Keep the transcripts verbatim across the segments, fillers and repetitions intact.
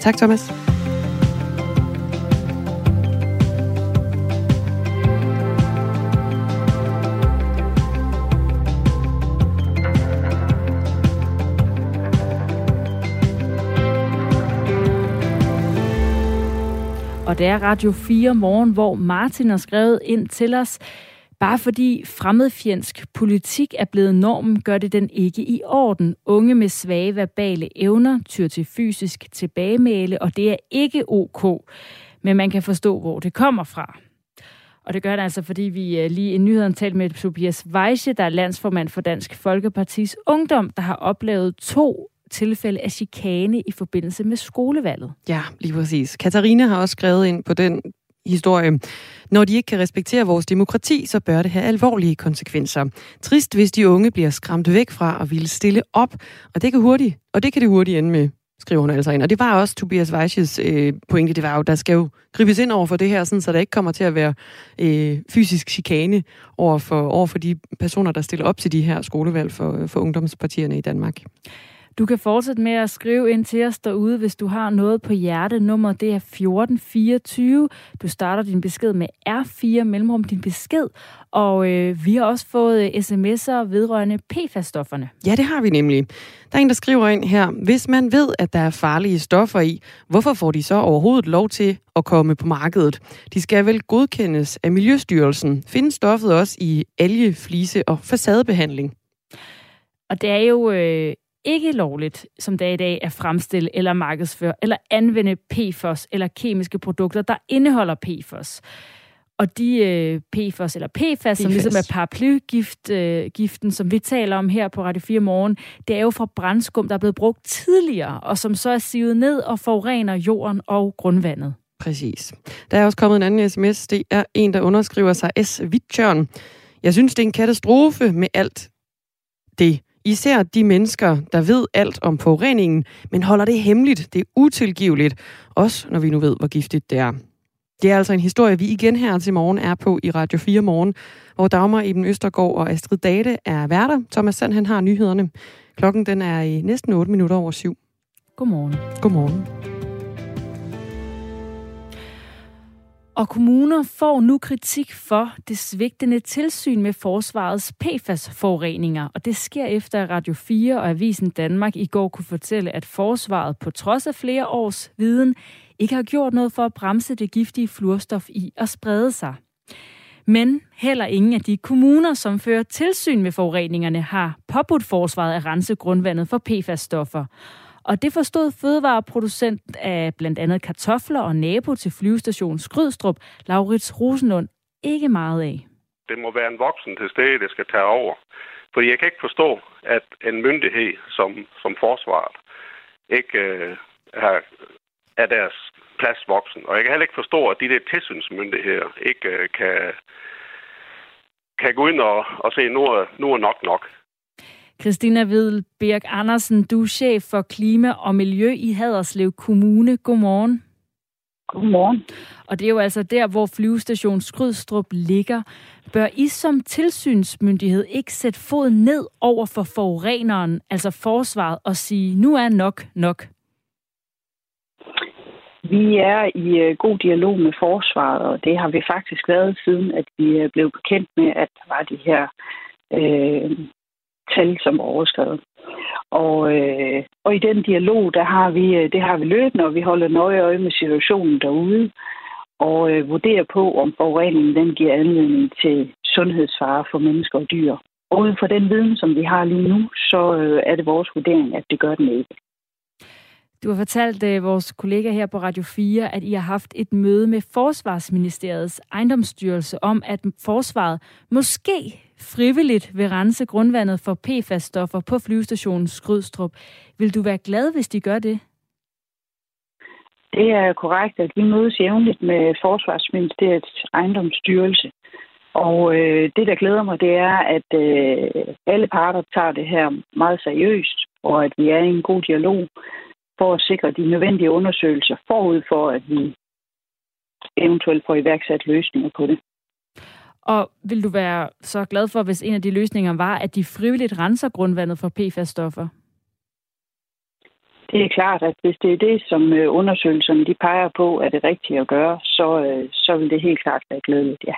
Tak, Thomas. Og det er Radio fire morgen, hvor Martin har skrevet ind til os. Bare fordi fremmedfjendsk politik er blevet normen, gør det den ikke i orden. Unge med svage verbale evner tyr til fysisk tilbagemæle, og det er ikke ok. Men man kan forstå, hvor det kommer fra. Og det gør det altså, fordi vi lige i nyheden talte med Tobias Weiche, der er landsformand for Dansk Folkepartis Ungdom, der har oplevet to tilfælde af chikane i forbindelse med skolevalget. Ja, lige præcis. Katarina har også skrevet ind på den historie. Når de ikke kan respektere vores demokrati, så bør det have alvorlige konsekvenser. Trist, hvis de unge bliver skræmt væk fra og vil stille op, og det kan hurtigt, og det kan det hurtigt ende med, skriver hun altså ind. Og det var også Tobias Weiches øh, pointe, det var jo, der skal jo gribes ind over for det her, sådan, så der ikke kommer til at være øh, fysisk chikane over for, over for de personer, der stiller op til de her skolevalg for, for ungdomspartierne i Danmark. Du kan fortsætte med at skrive ind til os derude, hvis du har noget på hjerte. Nummeret det er fjorten fireogtyve. Du starter din besked med R fire mellemrum din besked. Og øh, vi har også fået sms'er vedrørende P F A S-stofferne. Ja, det har vi nemlig. Der er en, der skriver ind her. Hvis man ved, at der er farlige stoffer i, hvorfor får de så overhovedet lov til at komme på markedet? De skal vel godkendes af Miljøstyrelsen. Findes stoffet også i alge, flise og facadebehandling? Og det er jo Øh ikke lovligt, som det er i dag, at fremstille eller markedsføre eller anvende P F O S eller kemiske produkter, der indeholder P F O S. Og de øh, P F O S eller P F A S, P F A S, som ligesom er paraplygiften, øh, som vi taler om her på Radio fire Morgen, det er jo fra brandskum, der er blevet brugt tidligere, og som så er sivet ned og forurener jorden og grundvandet. Præcis. Der er også kommet en anden sms. Det er en, der underskriver sig S. Hvidtjørn. Jeg synes, det er en katastrofe med alt det. Især de mennesker, der ved alt om forureningen, men holder det hemmeligt. Det er utilgiveligt, også når vi nu ved, hvor giftigt det er. Det er altså en historie, vi igen her til morgen er på i Radio fire Morgen, hvor Dagmar Eben Østergaard og Astrid Date er værter. Thomas Sand, han har nyhederne. Klokken den er i næsten otte minutter over syv. Godmorgen. Godmorgen. Og kommuner får nu kritik for det svigtende tilsyn med forsvarets P F A S-forureninger. Og det sker efter, at Radio fire og Avisen Danmark i går kunne fortælle, at forsvaret på trods af flere års viden ikke har gjort noget for at bremse det giftige fluorstof i at sprede sig. Men heller ingen af de kommuner, som fører tilsyn med forureningerne, har påbudt forsvaret at rense grundvandet for P F A S-stoffer. Og det forstod fødevareproducent af blandt andet kartofler og nabo til flyvestationen Skrydstrup, Laurits Rosenlund, ikke meget af. Det må være en voksen til stede, der skal tage over. For jeg kan ikke forstå, at en myndighed som, som forsvaret ikke øh, er, er deres plads voksen. Og jeg kan heller ikke forstå, at de der tilsynsmyndigheder ikke øh, kan, kan gå ind og, og se, nu er, nu er nok nok. Christina Vedel Birk Andersen, du er chef for klima og miljø i Haderslev Kommune. Godmorgen. Godmorgen. Og det er jo altså der, hvor flyvestation Skrydstrup ligger. Bør I som tilsynsmyndighed ikke sætte fod ned over for forureneren, altså forsvaret, og sige, nu er nok nok? Vi er i god dialog med forsvaret, og det har vi faktisk været siden, at vi blev bekendt med, at der var de her Øh tal som overskredet. Og, øh, og i den dialog, der har vi, det har vi løbende, og vi holder nøje øje med situationen derude, og øh, vurderer på, om forureningen den giver anledning til sundhedsfare for mennesker og dyr. Og ud fra den viden, som vi har lige nu, så øh, er det vores vurdering, at det gør den ikke. Du har fortalt øh, vores kollega her på Radio fire, at I har haft et møde med Forsvarsministeriets ejendomsstyrelse om, at forsvaret måske frivilligt vil rense grundvandet for P F A S-stoffer på flyvestationen Skrydstrup. Vil du være glad, hvis de gør det? Det er korrekt, at vi mødes jævnligt med Forsvarsministeriets ejendomsstyrelse. Og øh, det, der glæder mig, det er, at øh, alle parter tager det her meget seriøst, og at vi er i en god dialog for at sikre de nødvendige undersøgelser forud for, at vi eventuelt får iværksat løsninger på det. Og vil du være så glad for, hvis en af de løsninger var, at de frivilligt renser grundvandet for P F A S-stoffer? Det er klart, at hvis det er det, som undersøgelserne de peger på, er det rigtigt at gøre, så, så vil det helt klart være glædeligt, ja.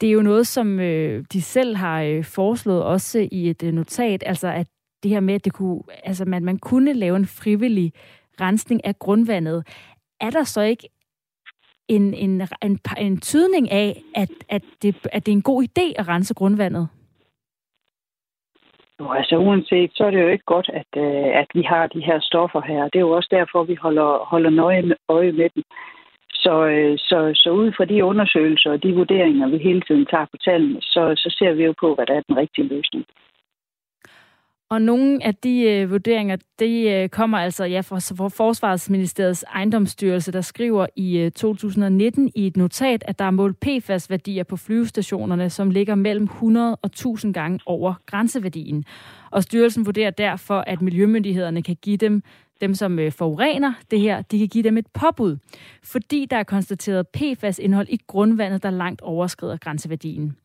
Det er jo noget, som de selv har foreslået også i et notat, altså at det her med, at det kunne, altså man, man kunne lave en frivillig rensning af grundvandet. Er der så ikke en, en, en, en tydning af, at, at, det, at det er en god idé at rense grundvandet? Jo, altså uanset, så er det jo ikke godt, at, at vi har de her stoffer her. Det er jo også derfor, vi holder, holder nøje med, øje med dem. Så, så, så ud fra de undersøgelser og de vurderinger, vi hele tiden tager på tallene, så, så ser vi jo på, hvad der er den rigtige løsning. Og nogle af de øh, vurderinger, de øh, kommer altså ja, fra Forsvarsministeriets ejendomsstyrelse, der skriver i øh, to tusind og nitten i et notat, at der er målt P F A S-værdier på flyvestationerne, som ligger mellem hundrede og tusind gange over grænseværdien. Og styrelsen vurderer derfor, at miljømyndighederne kan give dem, dem som øh, forurener det her, de kan give dem et påbud, fordi der er konstateret P F A S-indhold i grundvandet, der langt overskrider grænseværdien.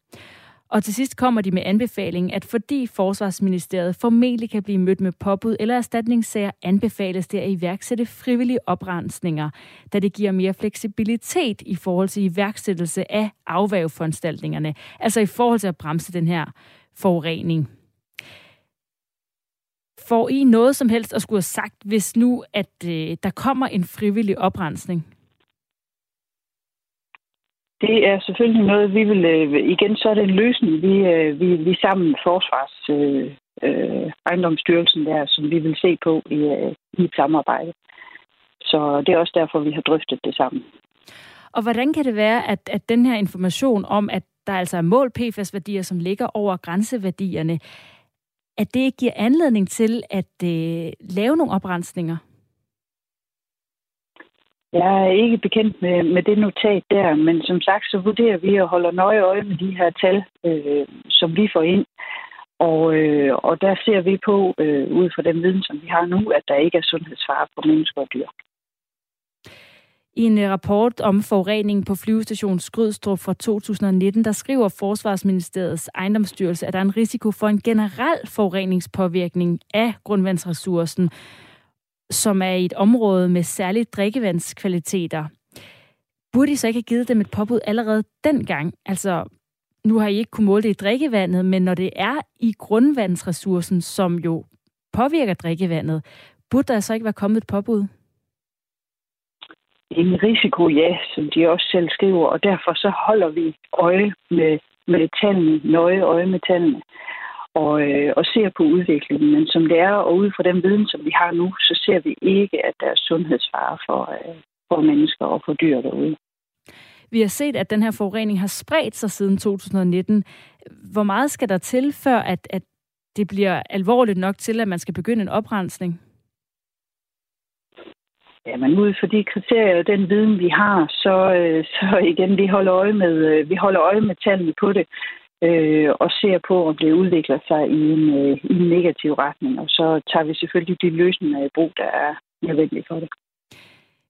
Og til sidst kommer de med anbefalingen, at fordi Forsvarsministeriet formentlig kan blive mødt med påbud eller erstatningssager, anbefales det at iværksætte frivillige oprensninger, da det giver mere fleksibilitet i forhold til iværksættelse af afværgeforanstaltningerne, altså i forhold til at bremse den her forurening. Får I noget som helst at skulle have sagt, hvis nu at øh, der kommer en frivillig oprensning? Det er selvfølgelig noget, vi vil... Igen, så er det en løsning, vi, vi, vi sammen med Forsvars øh, øh, ejendomsstyrelsen der, som vi vil se på i, i et samarbejde. Så det er også derfor, vi har drøftet det sammen. Og hvordan kan det være, at, at den her information om, at der altså er målt P F A S-værdier, som ligger over grænseværdierne, at det ikke giver anledning til at øh, lave nogle oprensninger? Jeg er ikke bekendt med, med det notat der, men som sagt, så vurderer vi og holder nøje øje med de her tal, øh, som vi får ind. Og, øh, og der ser vi på, øh, ud fra den viden, som vi har nu, at der ikke er sundhedsfare for mennesker og dyr. I en rapport om forureningen på flyvestationen Skrydstrup fra to tusind og nitten, der skriver Forsvarsministeriets ejendomsstyrelse, at der er en risiko for en generel forureningspåvirkning af grundvandsressourcen, som er i et område med særlige drikkevandskvaliteter. Burde I så ikke have givet dem et påbud allerede dengang? Altså, nu har I ikke kunnet måle det i drikkevandet, men når det er i grundvandsressourcen, som jo påvirker drikkevandet, burde der så ikke være kommet et påbud? En risiko, ja, som de også selv skriver, og derfor så holder vi øje med, med tallene, nøje øje med tallene. Og, øh, og ser på udviklingen. Men som det er, og ud fra den viden, som vi har nu, så ser vi ikke, at der er sundhedsfare for, øh, for mennesker og for dyr derude. Vi har set, at den her forurening har spredt sig siden to tusind og nitten. Hvor meget skal der til, før at, at det bliver alvorligt nok til, at man skal begynde en oprensning? Jamen ud fra de kriterier og den viden, vi har, så, øh, så igen, vi holder øje med, øh, vi holder øje med tallene på det. Og ser på, om det udvikler sig i en, i en negativ retning. Og så tager vi selvfølgelig de løsninger i brug, der er nødvendige for det.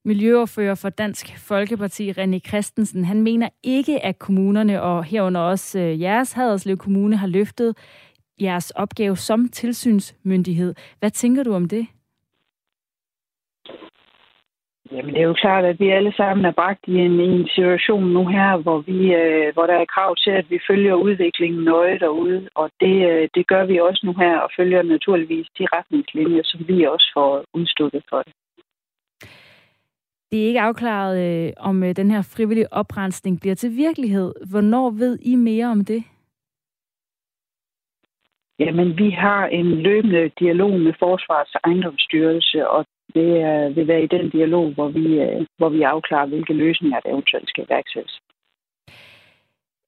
Miljøordfører for Dansk Folkeparti, René Christensen, han mener ikke, at kommunerne og herunder også jeres Haderslev Kommune har løftet jeres opgave som tilsynsmyndighed. Hvad tænker du om det? Jamen, det er jo klart, at vi alle sammen er bragt i en, en situation nu her, hvor, vi, øh, hvor der er krav til, at vi følger udviklingen nøje derude. Og det, øh, det gør vi også nu her, og følger naturligvis de retningslinjer, som vi også får udstukket for det. Det er ikke afklaret, øh, om øh, den her frivillige oprensning bliver til virkelighed. Hvornår ved I mere om det? Jamen, vi har en løbende dialog med Forsvars ejendomsstyrelse, og det vil være i den dialog, hvor vi, hvor vi afklarer, hvilke løsninger der eventuelt skal iværksættes.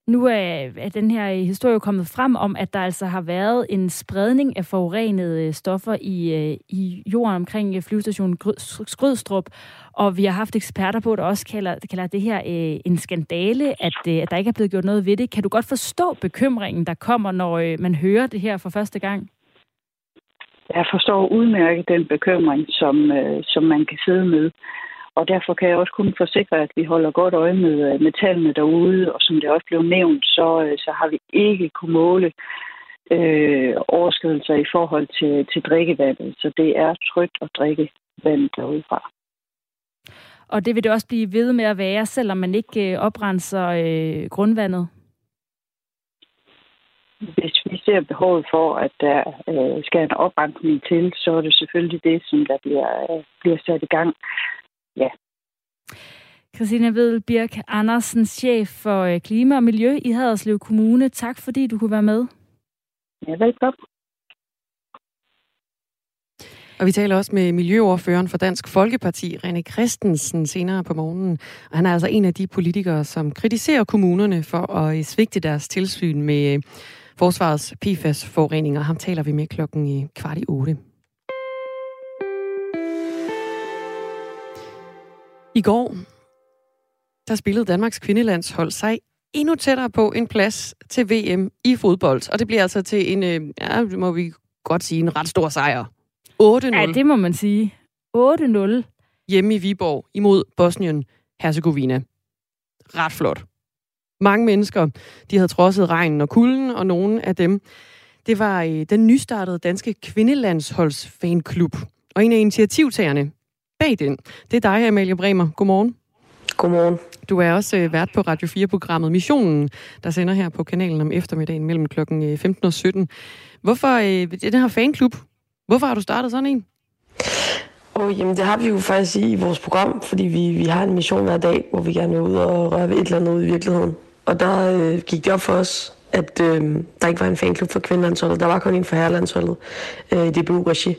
Nu er, er den her historie kommet frem om, at der altså har været en spredning af forurenede stoffer i, i jorden omkring flyvestationen Skrydstrup, og vi har haft eksperter på, der også kalder, kalder det her øh, en skandale, at, øh, at der ikke er blevet gjort noget ved det. Kan du godt forstå bekymringen, der kommer, når øh, man hører det her for første gang? Jeg forstår udmærket den bekymring, som, øh, som man kan sidde med. Og derfor kan jeg også kun forsikre, at vi holder godt øje med, med tallene derude. Og som det også blev nævnt, så, så har vi ikke kunnet måle øh, overskridelser i forhold til, til drikkevandet. Så det er trygt at drikke vandet derudfra. Og det vil det også blive ved med at være, selvom man ikke oprenser øh, grundvandet? Hvis vi ser behovet for, at der øh, skal en oprensning til, så er det selvfølgelig det, som der bliver, øh, bliver sat i gang. Ja. Christina Vedel Birk Andersen, chef for klima og miljø i Haderslev Kommune. Tak fordi du kunne være med. Ja, velkommen. Og vi taler også med miljøordføreren for Dansk Folkeparti, René Christensen, senere på morgenen. Og han er altså en af de politikere, som kritiserer kommunerne for at svigte deres tilsyn med forsvarets P F A S-forureninger. Ham taler vi med klokken i kvart i otte. I går, der spillede Danmarks kvindelandshold sig endnu tættere på en plads til V M i fodbold. Og det bliver altså til en, ja, må vi godt sige, en ret stor sejr. otte nul. Ja, det må man sige. otte nul. Hjemme i Viborg imod Bosnien-Herzegovina. Ret flot. Mange mennesker, de havde trodset regnen og kulden, og nogle af dem, det var den nystartede danske kvindelandsholds fanklub. Og en af initiativtagerne bag den, det er dig, Amalie Bremer. Godmorgen. Godmorgen. Du er også vært på Radio fire-programmet Missionen, der sender her på kanalen om eftermiddagen mellem klokken femten og sytten. Hvorfor den her fanklub? Hvorfor har du startet sådan en? Oh, jamen, det har vi jo faktisk i vores program, fordi vi, vi har en mission hver dag, hvor vi gerne vil ud og røre ved et eller andet ude i virkeligheden. Og der øh, gik det op for os, at øh, der ikke var en fanklub for kvindelandsholdet. Der var kun en for herrelandsholdet øh, i D B U-regi.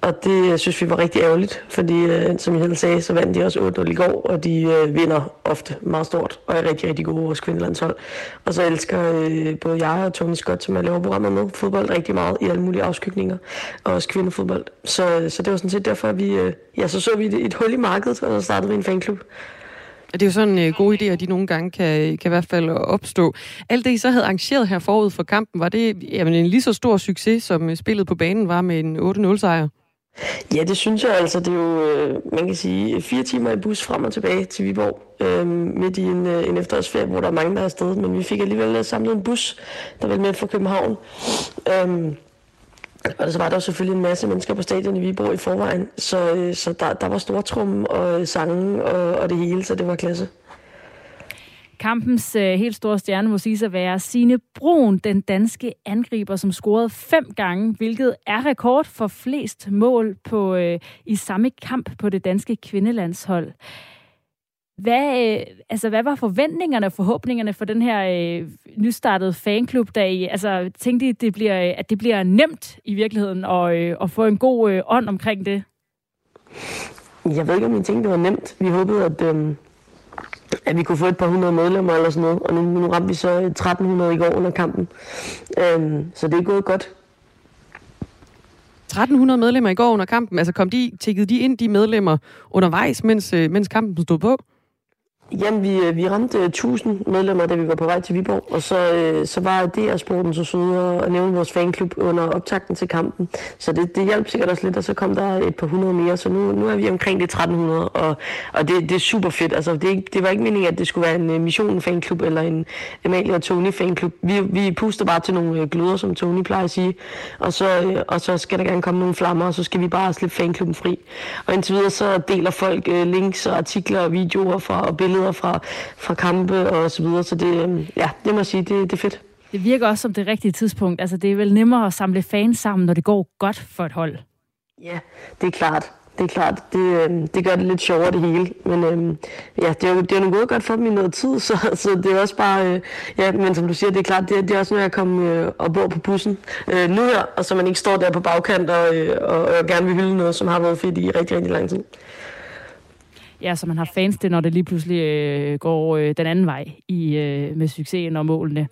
Og det øh, synes vi var rigtig ærgerligt, fordi øh, som I selv sagde, så vandt de også otte nul i går, og de øh, vinder ofte meget stort og er rigtig, rigtig gode vores kvindelandshold. Og så elsker øh, både jeg og Tony Scott, som jeg laver programmer med, fodbold rigtig meget i alle mulige afskygninger, og også kvindefodbold. Så, så det var sådan set derfor, at vi, øh, ja, så så vi et, et hul i markedet, og så startede vi en fanklub. Det er jo sådan en god idé, at de nogle gange kan, kan i hvert fald opstå. Alt det, I så havde arrangeret her forud for kampen, var det jamen, en lige så stor succes, som spillet på banen var med en otte nul sejr? Ja, det synes jeg altså. Det er jo, man kan sige, fire timer i bus frem og tilbage til Viborg, øh, midt i en, en efterårsferie, hvor der er mange, der er afsted. Men vi fik alligevel samlet en bus, der ville med fra København. Øh, Og så var der selvfølgelig en masse mennesker på stadion i Viborg i forvejen, så, så der, der var stortrummen og sangen og, og det hele, så det var klasse. Kampens øh, helt store stjerne må sige sig være Signe Brun, den danske angriber, som scorede fem gange, hvilket er rekord for flest mål på, øh, i samme kamp på det danske kvindelandshold. Hvad, øh, altså, hvad var forventningerne og forhåbningerne for den her øh, nystartede fanklub, der I, altså, tænkte I, det bliver, at det bliver nemt i virkeligheden at, øh, at få en god øh, ånd omkring det? Jeg ved ikke, om I tænkte, det var nemt. Vi håbede, at, øh, at vi kunne få et par hundrede medlemmer eller sådan noget, og nu, nu ramte vi så tretten hundrede i går under kampen. Øh, så det er gået godt. tretten hundrede medlemmer i går under kampen, altså kom de, tækkede de ind, de medlemmer, undervejs, mens, mens kampen stod på? Jamen, vi, vi ramte tusind medlemmer, da vi var på vej til Viborg, og så, så var D R Sporten så søde at nævne vores fanklub under optakten til kampen. Så det, det hjalp sikkert også lidt, og så kom der et par hundrede mere, så nu, nu er vi omkring de tretten hundrede, og, og det, det er super fedt. Altså, det, det var ikke meningen, at det skulle være en Missionen-fanklub eller en Amalie og Tony-fanklub. Vi, vi puster bare til nogle gløder, som Tony plejer at sige, og så, og så skal der gerne komme nogle flammer, og så skal vi bare slippe fanklubben fri. Og indtil videre så deler folk links og artikler og videoer fra, og billeder Fra, fra kampe og så videre, så det, ja, det må jeg sige, det, det er fedt. Det virker også som det rigtige tidspunkt. Altså, det er vel nemmere at samle fans sammen, når det går godt for et hold. Ja, det er klart. Det er klart. Det, det gør det lidt sjovere, det hele. Men øhm, ja, det er jo, det er jo noget godt for dem i noget tid, så, så det er også bare... Øh, ja, men som du siger, det er klart, det, det er også nu, jeg kommer øh, og bor på bussen øh, nu her, og så man ikke står der på bagkant og, øh, og, og gerne vil hylde noget, som har været fedt i rigtig, rigtig lang tid. Ja, så man har fans det, når det lige pludselig øh, går øh, den anden vej i, øh, med succesen og målene.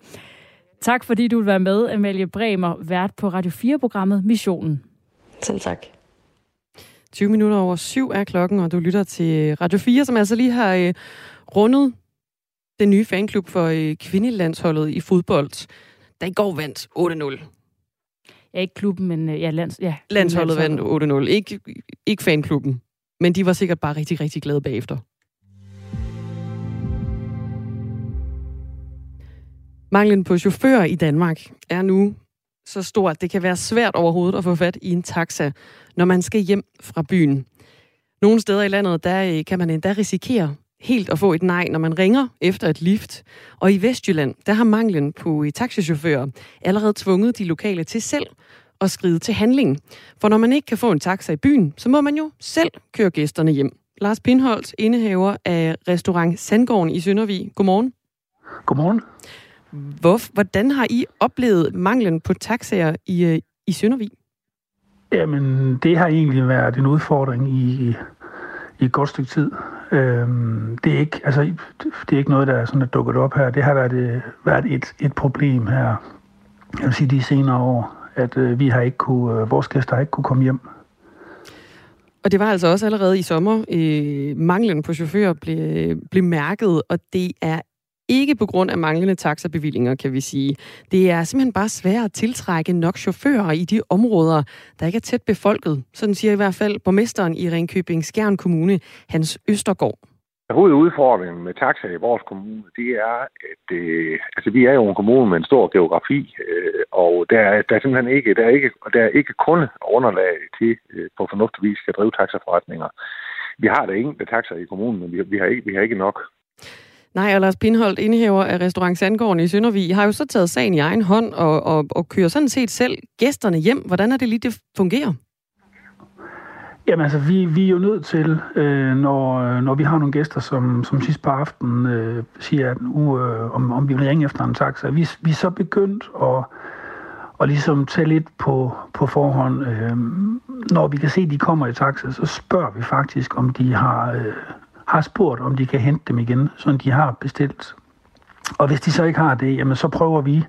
Tak fordi du vil være med, Amalie Bremer, vært på Radio fire-programmet Missionen. Selv tak. tyve minutter over syv er klokken, og du lytter til Radio fire, som altså lige har øh, rundet den nye fanklub for øh, kvindelandsholdet i fodbold, der i går vandt otte nul. Ja, ikke klubben, men øh, ja, lands, ja, landsholdet vandt otte nul. Ikke, ikke fanklubben. Men de var sikkert bare rigtig, rigtig glade bagefter. Manglen på chauffører i Danmark er nu så stor, at det kan være svært overhovedet at få fat i en taxa, når man skal hjem fra byen. Nogle steder i landet, der kan man endda risikere helt at få et nej, når man ringer efter et lift. Og i Vestjylland, der har manglen på taxichauffører allerede tvunget de lokale til selv at skride til handling. For når man ikke kan få en taxa i byen, så må man jo selv køre gæsterne hjem. Lars Pinholt, indehaver af restaurant Sandgården i Søndervig. Godmorgen. Godmorgen. Hvor, hvordan har I oplevet manglen på taxaer i, i Søndervig? Jamen, det har egentlig været en udfordring i, i et godt stykke tid. Øhm, det, er ikke, altså, det er ikke noget, der er sådan, der dukket op her. Det har været, været et, et problem her, jeg vil sige, de senere år, at øh, vi har ikke kunne, øh, vores gæster har ikke kunne komme hjem. Og det var altså også allerede i sommer. Øh, manglen på chauffører blev, blev mærket, og det er ikke på grund af manglende taxabevillinger, kan vi sige. Det er simpelthen bare svært at tiltrække nok chauffører i de områder, der ikke er tæt befolket. Sådan siger i hvert fald borgmesteren i Ringkøbing Skjern Kommune, Hans Østergaard. Hovedudfordringen med taxa i vores kommune, det er, at øh, altså, vi er jo en kommune med en stor geografi, øh, og der er, der er simpelthen ikke, der er ikke, der er ikke kun underlag til øh, på fornuftig vis at drive taxaforretninger. Vi har da enkelte taxer i kommunen, men vi, vi, har ikke, vi har ikke nok. Nej, og Lars Pinholt, indehaver af restaurant Sandgården i Søndervig, har jo så taget sagen i egen hånd og, og, og kører sådan set selv gæsterne hjem. Hvordan er det lige, det fungerer? Jamen altså, vi, vi er jo nødt til, øh, når, når vi har nogle gæster, som, som sidst på aftenen øh, siger, at nu, øh, om, om vi vil ringe efter en taxa, vi, vi er så begyndt at, at ligesom tage lidt på, på forhånd. Øh, når vi kan se, at de kommer i taxa, så spørger vi faktisk, om de har... Øh, har spurgt, om de kan hente dem igen, sådan de har bestilt. Og hvis de så ikke har det, jamen så prøver vi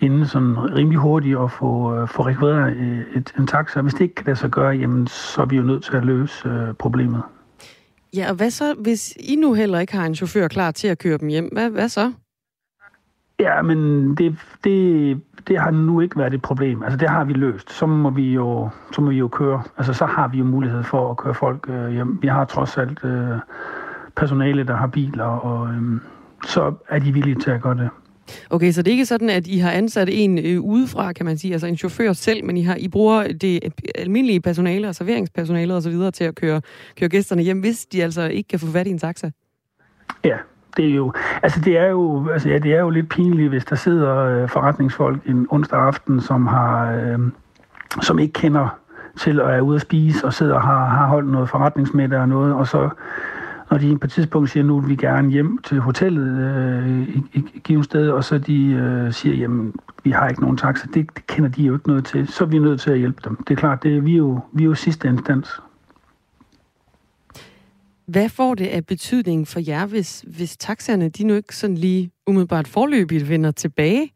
inden sådan rimelig hurtigt at få, få rekvireret et, en taxa. Hvis det ikke kan lade sig gøre, jamen så er vi jo nødt til at løse øh, problemet. Ja, og hvad så, hvis I nu heller ikke har en chauffør klar til at køre dem hjem? Hvad, hvad så? Ja, men det, det, det har nu ikke været et problem. Altså det har vi løst. Så må vi jo, så må vi jo køre. Altså så har vi jo mulighed for at køre folk øh, hjem. Vi har trods alt øh, personale, der har biler, og øh, så er de villige til at gøre det. Okay, så det er ikke sådan, at I har ansat en øh, udefra, kan man sige, altså en chauffør selv, men I, har, I bruger det almindelige personale og serveringspersonale og så videre til at køre, køre gæsterne hjem, hvis de altså ikke kan få fat i en taxa? Ja. Det er jo, altså det er jo, altså ja, det er jo lidt pinligt, hvis der sidder øh, forretningsfolk en onsdag aften, som har, øh, som ikke kender til at er ude at spise og sidder og har, har holdt noget forretningsmiddag og noget, og så når de på et tidspunkt siger, nu vil vi gerne hjem til hotellet øh, i, i givet sted, og så de øh, siger, jamen vi har ikke nogen taxa, det, det kender de jo ikke noget til, så er vi nødt til at hjælpe dem. Det er klart, det er vi jo, vi er jo sidste instans. Hvad får det af betydning for jer, hvis, hvis taxerne, de nu ikke sådan lige umiddelbart forløbigt vender tilbage?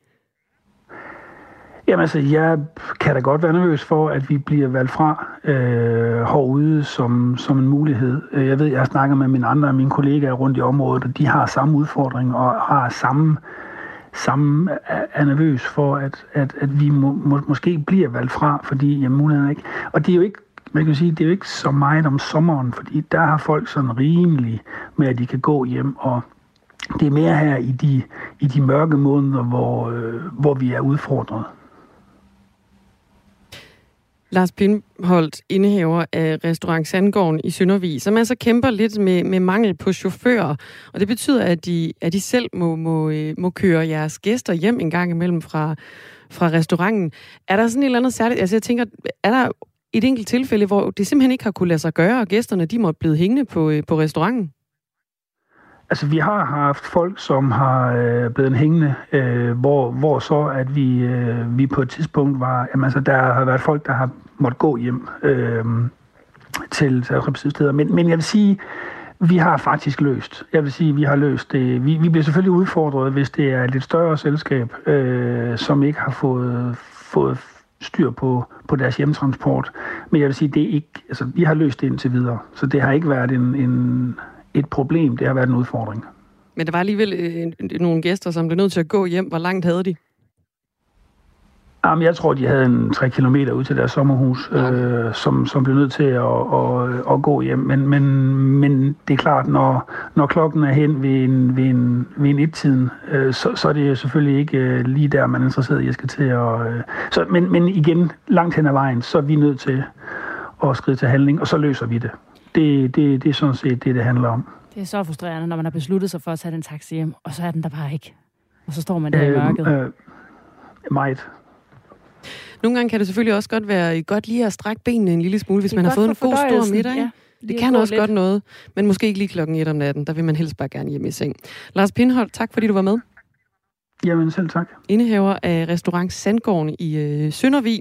Jamen altså, jeg kan da godt være nervøs for, at vi bliver valgt fra øh, herude som, som en mulighed. Jeg ved, jeg snakker med mine andre og mine kollegaer rundt i området, og de har samme udfordring og har samme, samme er nervøs for, at, at, at vi må, må, måske bliver valgt fra, fordi jamen, muligheden er ikke. Og det er jo ikke Man kan sige, det er jo ikke så meget om sommeren, fordi der har folk sådan rimelig med, at de kan gå hjem, og det er mere her i de, i de mørke måneder, hvor, øh, hvor vi er udfordret. Lars Pinholt, indehaver af restaurant Sandgården i Søndervig, som altså kæmper lidt med, med mangel på chauffører, og det betyder, at de, at de selv må, må, må køre jeres gæster hjem en gang imellem fra, fra restauranten. Er der sådan et eller andet særligt? Altså jeg tænker, er der et enkelt tilfælde, hvor det simpelthen ikke har kunnet lade sig gøre, og gæsterne, de måtte blive hængende på, på restauranten? Altså, vi har haft folk, som har øh, blevet hængende, øh, hvor, hvor så, at vi, øh, vi på et tidspunkt var... Jamen, altså, der har været folk, der har måttet gå hjem øh, til, til repræsentationssteder. Men, men jeg vil sige, vi har faktisk løst. Jeg vil sige, vi har løst det. Vi, vi bliver selvfølgelig udfordret, hvis det er et lidt større selskab, øh, som ikke har fået... fået styr på, på deres hjemtransport. Men jeg vil sige, det er ikke, altså, vi har løst det indtil videre. Så det har ikke været en, en, et problem, det har været en udfordring. Men der var alligevel øh, nogle gæster, som blev nødt til at gå hjem. Hvor langt havde de? Jamen, jeg tror, de havde en tre kilometer ud til deres sommerhus, ja. øh, som, som blev nødt til at, at, at gå hjem. Men, men, men det er klart, når, når klokken er hen ved en, ved en, ved en et-tiden, øh, så, så er det selvfølgelig ikke øh, lige der, man er interesseret i, jeg skal til at... Øh, så, men, men igen, langt hen ad vejen, så er vi nødt til at skride til handling, og så løser vi det. Det, det, det er sådan set det, det handler om. Det er så frustrerende, når man har besluttet sig for at tage den taxi hjem, og så er den der bare ikke. Og så står man der øh, i mørket. Øh, meget. Nogle gange kan det selvfølgelig også godt være godt lige at strække benene en lille smule, hvis man har fået en god stor middag. Ja, det kan også lidt. Godt noget, men måske ikke lige klokken et om natten. Der vil man helst bare gerne hjem i seng. Lars Pinholt, tak fordi du var med. Jamen selv tak. Indehaver af restaurant Sandgården i øh, Søndervig.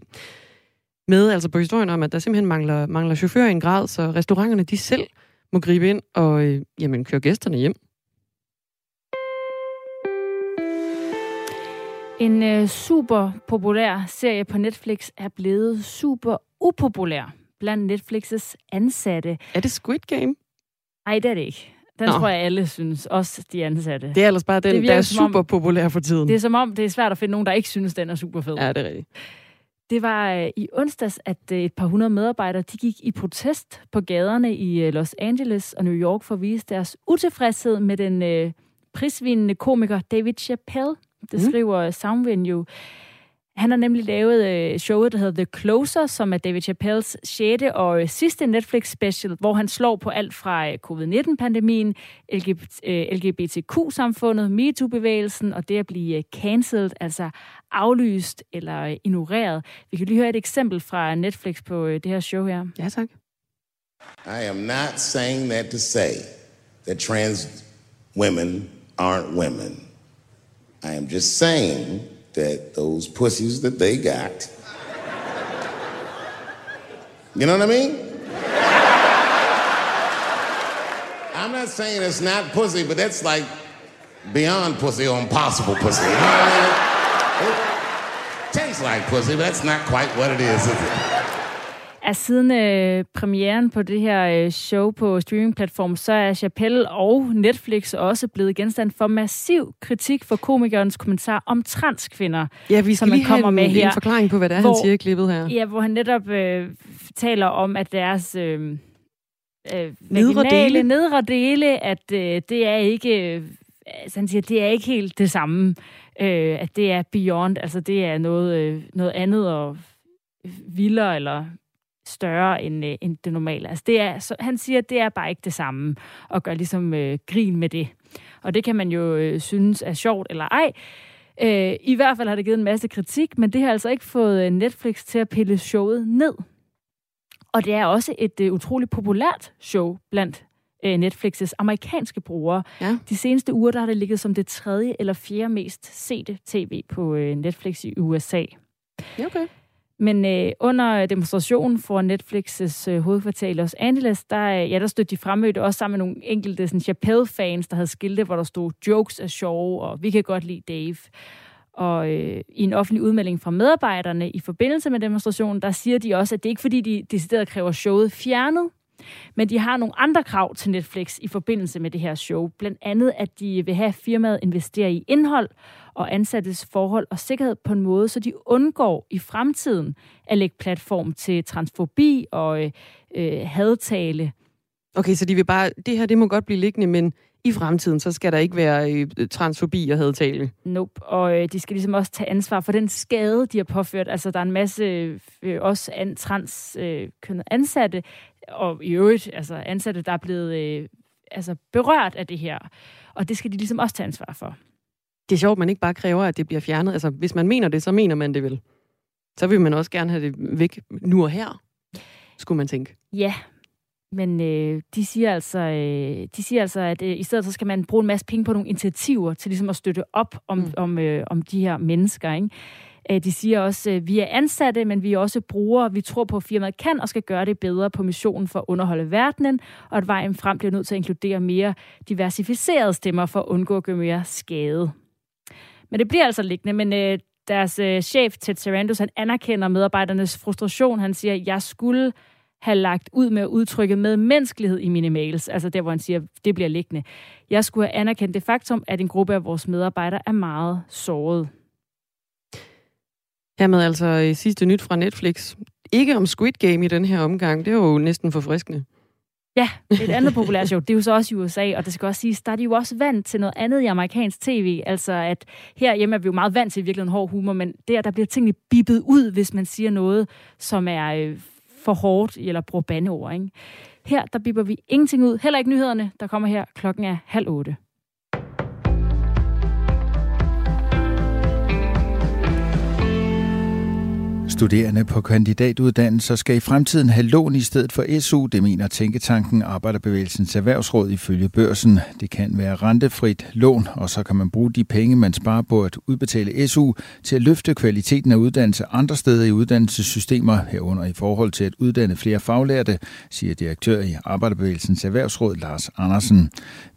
Med altså på historien om, at der simpelthen mangler, mangler chauffører i en grad, så restauranterne de selv må gribe ind og øh, jamen, køre gæsterne hjem. En øh, super populær serie på Netflix er blevet super upopulær blandt Netflixes ansatte. Er det Squid Game? Nej, det er det ikke. Den Nå. Tror jeg alle synes, også de ansatte. Det er ellers bare den, der er super om, populær for tiden. Det er som om, det er svært at finde nogen, der ikke synes, den er super fed. Ja, det er rigtigt. Det var øh, i onsdags, at øh, et par hundrede medarbejdere de gik i protest på gaderne i øh, Los Angeles og New York for at vise deres utilfredshed med den øh, prisvindende komiker David Chappelle. Det skriver mm. Soundvenue. Han har nemlig lavet showet, der hedder The Closer, som er David Chappelles sjette og sidste Netflix-special, hvor han slår på alt fra covid nitten-pandemien, L G B T Q-samfundet, MeToo-bevægelsen og det at blive cancelled, altså aflyst eller ignoreret. Vi kan lige høre et eksempel fra Netflix på det her show her. Ja, tak. I am not saying that to say that trans women aren't women. I am just saying that those pussies that they got, you know what I mean? I'm not saying it's not pussy, but that's like beyond pussy or impossible pussy. You know what I mean? It tastes like pussy, but that's not quite what it is, is it? At siden øh, premieren på det her øh, show på streamingplatformen, så er Chappelle og Netflix også blevet genstand for massiv kritik for komikernes kommentar om transkvinder. Ja, vi skal lige kommer have med en, her, en forklaring på, hvad det er, hvor, han siger i klippet her. Ja, hvor han netop øh, taler om, at deres øh, øh, nedre dele, nedre dele at øh, det er ikke... Øh, altså han siger, det er ikke helt det samme. Øh, at det er beyond, altså det er noget, øh, noget andet og vildere eller... større end, øh, end det normale. Altså det er, så han siger, at det er bare ikke det samme, og gør ligesom øh, grin med det. Og det kan man jo øh, synes er sjovt eller ej. Øh, I hvert fald har det givet en masse kritik, men det har altså ikke fået Netflix til at pille showet ned. Og det er også et øh, utroligt populært show blandt øh, Netflixes amerikanske brugere. Ja. De seneste uger der har det ligget som det tredje eller fjerde mest sete tv på øh, Netflix i U S A. Ja, okay. Men øh, under demonstrationen for Netflix's øh, hovedkvarter i Los Angeles, der, ja, der stødte de fremmødte også sammen med nogle enkelte sådan, Chappelle-fans, der havde skilte, hvor der stod, jokes er sjove, og vi kan godt lide Dave. Og øh, i en offentlig udmelding fra medarbejderne i forbindelse med demonstrationen, der siger de også, at det ikke er fordi, de decideret kræver showet fjernet, men de har nogle andre krav til Netflix i forbindelse med det her show. Blandt andet, at de vil have firmaet investere i indhold og ansattes forhold og sikkerhed på en måde, så de undgår i fremtiden at lægge platform til transfobi og øh, hadtale. Okay, så de vil bare, det her det må godt blive liggende, men i fremtiden, så skal der ikke være øh, transfobi og hadtale. Nope, og øh, de skal ligesom også tage ansvar for den skade, de har påført. Altså, der er en masse øh, også an, transkønnede øh, ansatte, og i øvrigt altså ansatte, der er blevet øh, altså berørt af det her. Og det skal de ligesom også tage ansvar for. Det er sjovt, man ikke bare kræver, at det bliver fjernet. Altså, hvis man mener det, så mener man det vel. Så vil man også gerne have det væk nu og her, skulle man tænke. Ja, men øh, de siger altså, øh, de siger altså at øh, i stedet så skal man bruge en masse penge på nogle initiativer til ligesom at støtte op om, mm. om, øh, om de her mennesker, ikke? De siger også, at vi er ansatte, men vi er også brugere. Vi tror på, at firmaet kan og skal gøre det bedre på missionen for at underholde verdenen, og at vejen frem bliver nødt til at inkludere mere diversificerede stemmer for at undgå at gøre mere skade. Men det bliver altså liggende, men deres chef, Ted Sarandos, han anerkender medarbejdernes frustration. Han siger, at jeg skulle have lagt ud med at udtrykke medmenneskelighed i mine mails. Altså der, hvor han siger, det bliver liggende. Jeg skulle have anerkendt det faktum, at en gruppe af vores medarbejdere er meget såret. Jamen altså sidste nyt fra Netflix. Ikke om Squid Game i den her omgang. Det er jo næsten forfriskende. Ja, et andet populært show. Det er jo så også i U S A, og det skal også siges, der er de jo også vant til noget andet i amerikansk tv. Altså, at herhjemme er vi jo meget vant til virkelig en hård humor, men der, der bliver tingene bippet ud, hvis man siger noget, som er øh, for hårdt, eller bruger bandeord, ikke? Her, der bipper vi ingenting ud. Heller ikke nyhederne, der kommer her klokken er halv otte. Studerende på kandidatuddannelser skal i fremtiden have lån i stedet for S U, det mener tænketanken Arbejderbevægelsens Erhvervsråd ifølge Børsen. Det kan være rentefrit lån, og så kan man bruge de penge, man sparer på at udbetale S U, til at løfte kvaliteten af uddannelse andre steder i uddannelsessystemer, herunder i forhold til at uddanne flere faglærte, siger direktør i Arbejderbevægelsens Erhvervsråd Lars Andersen.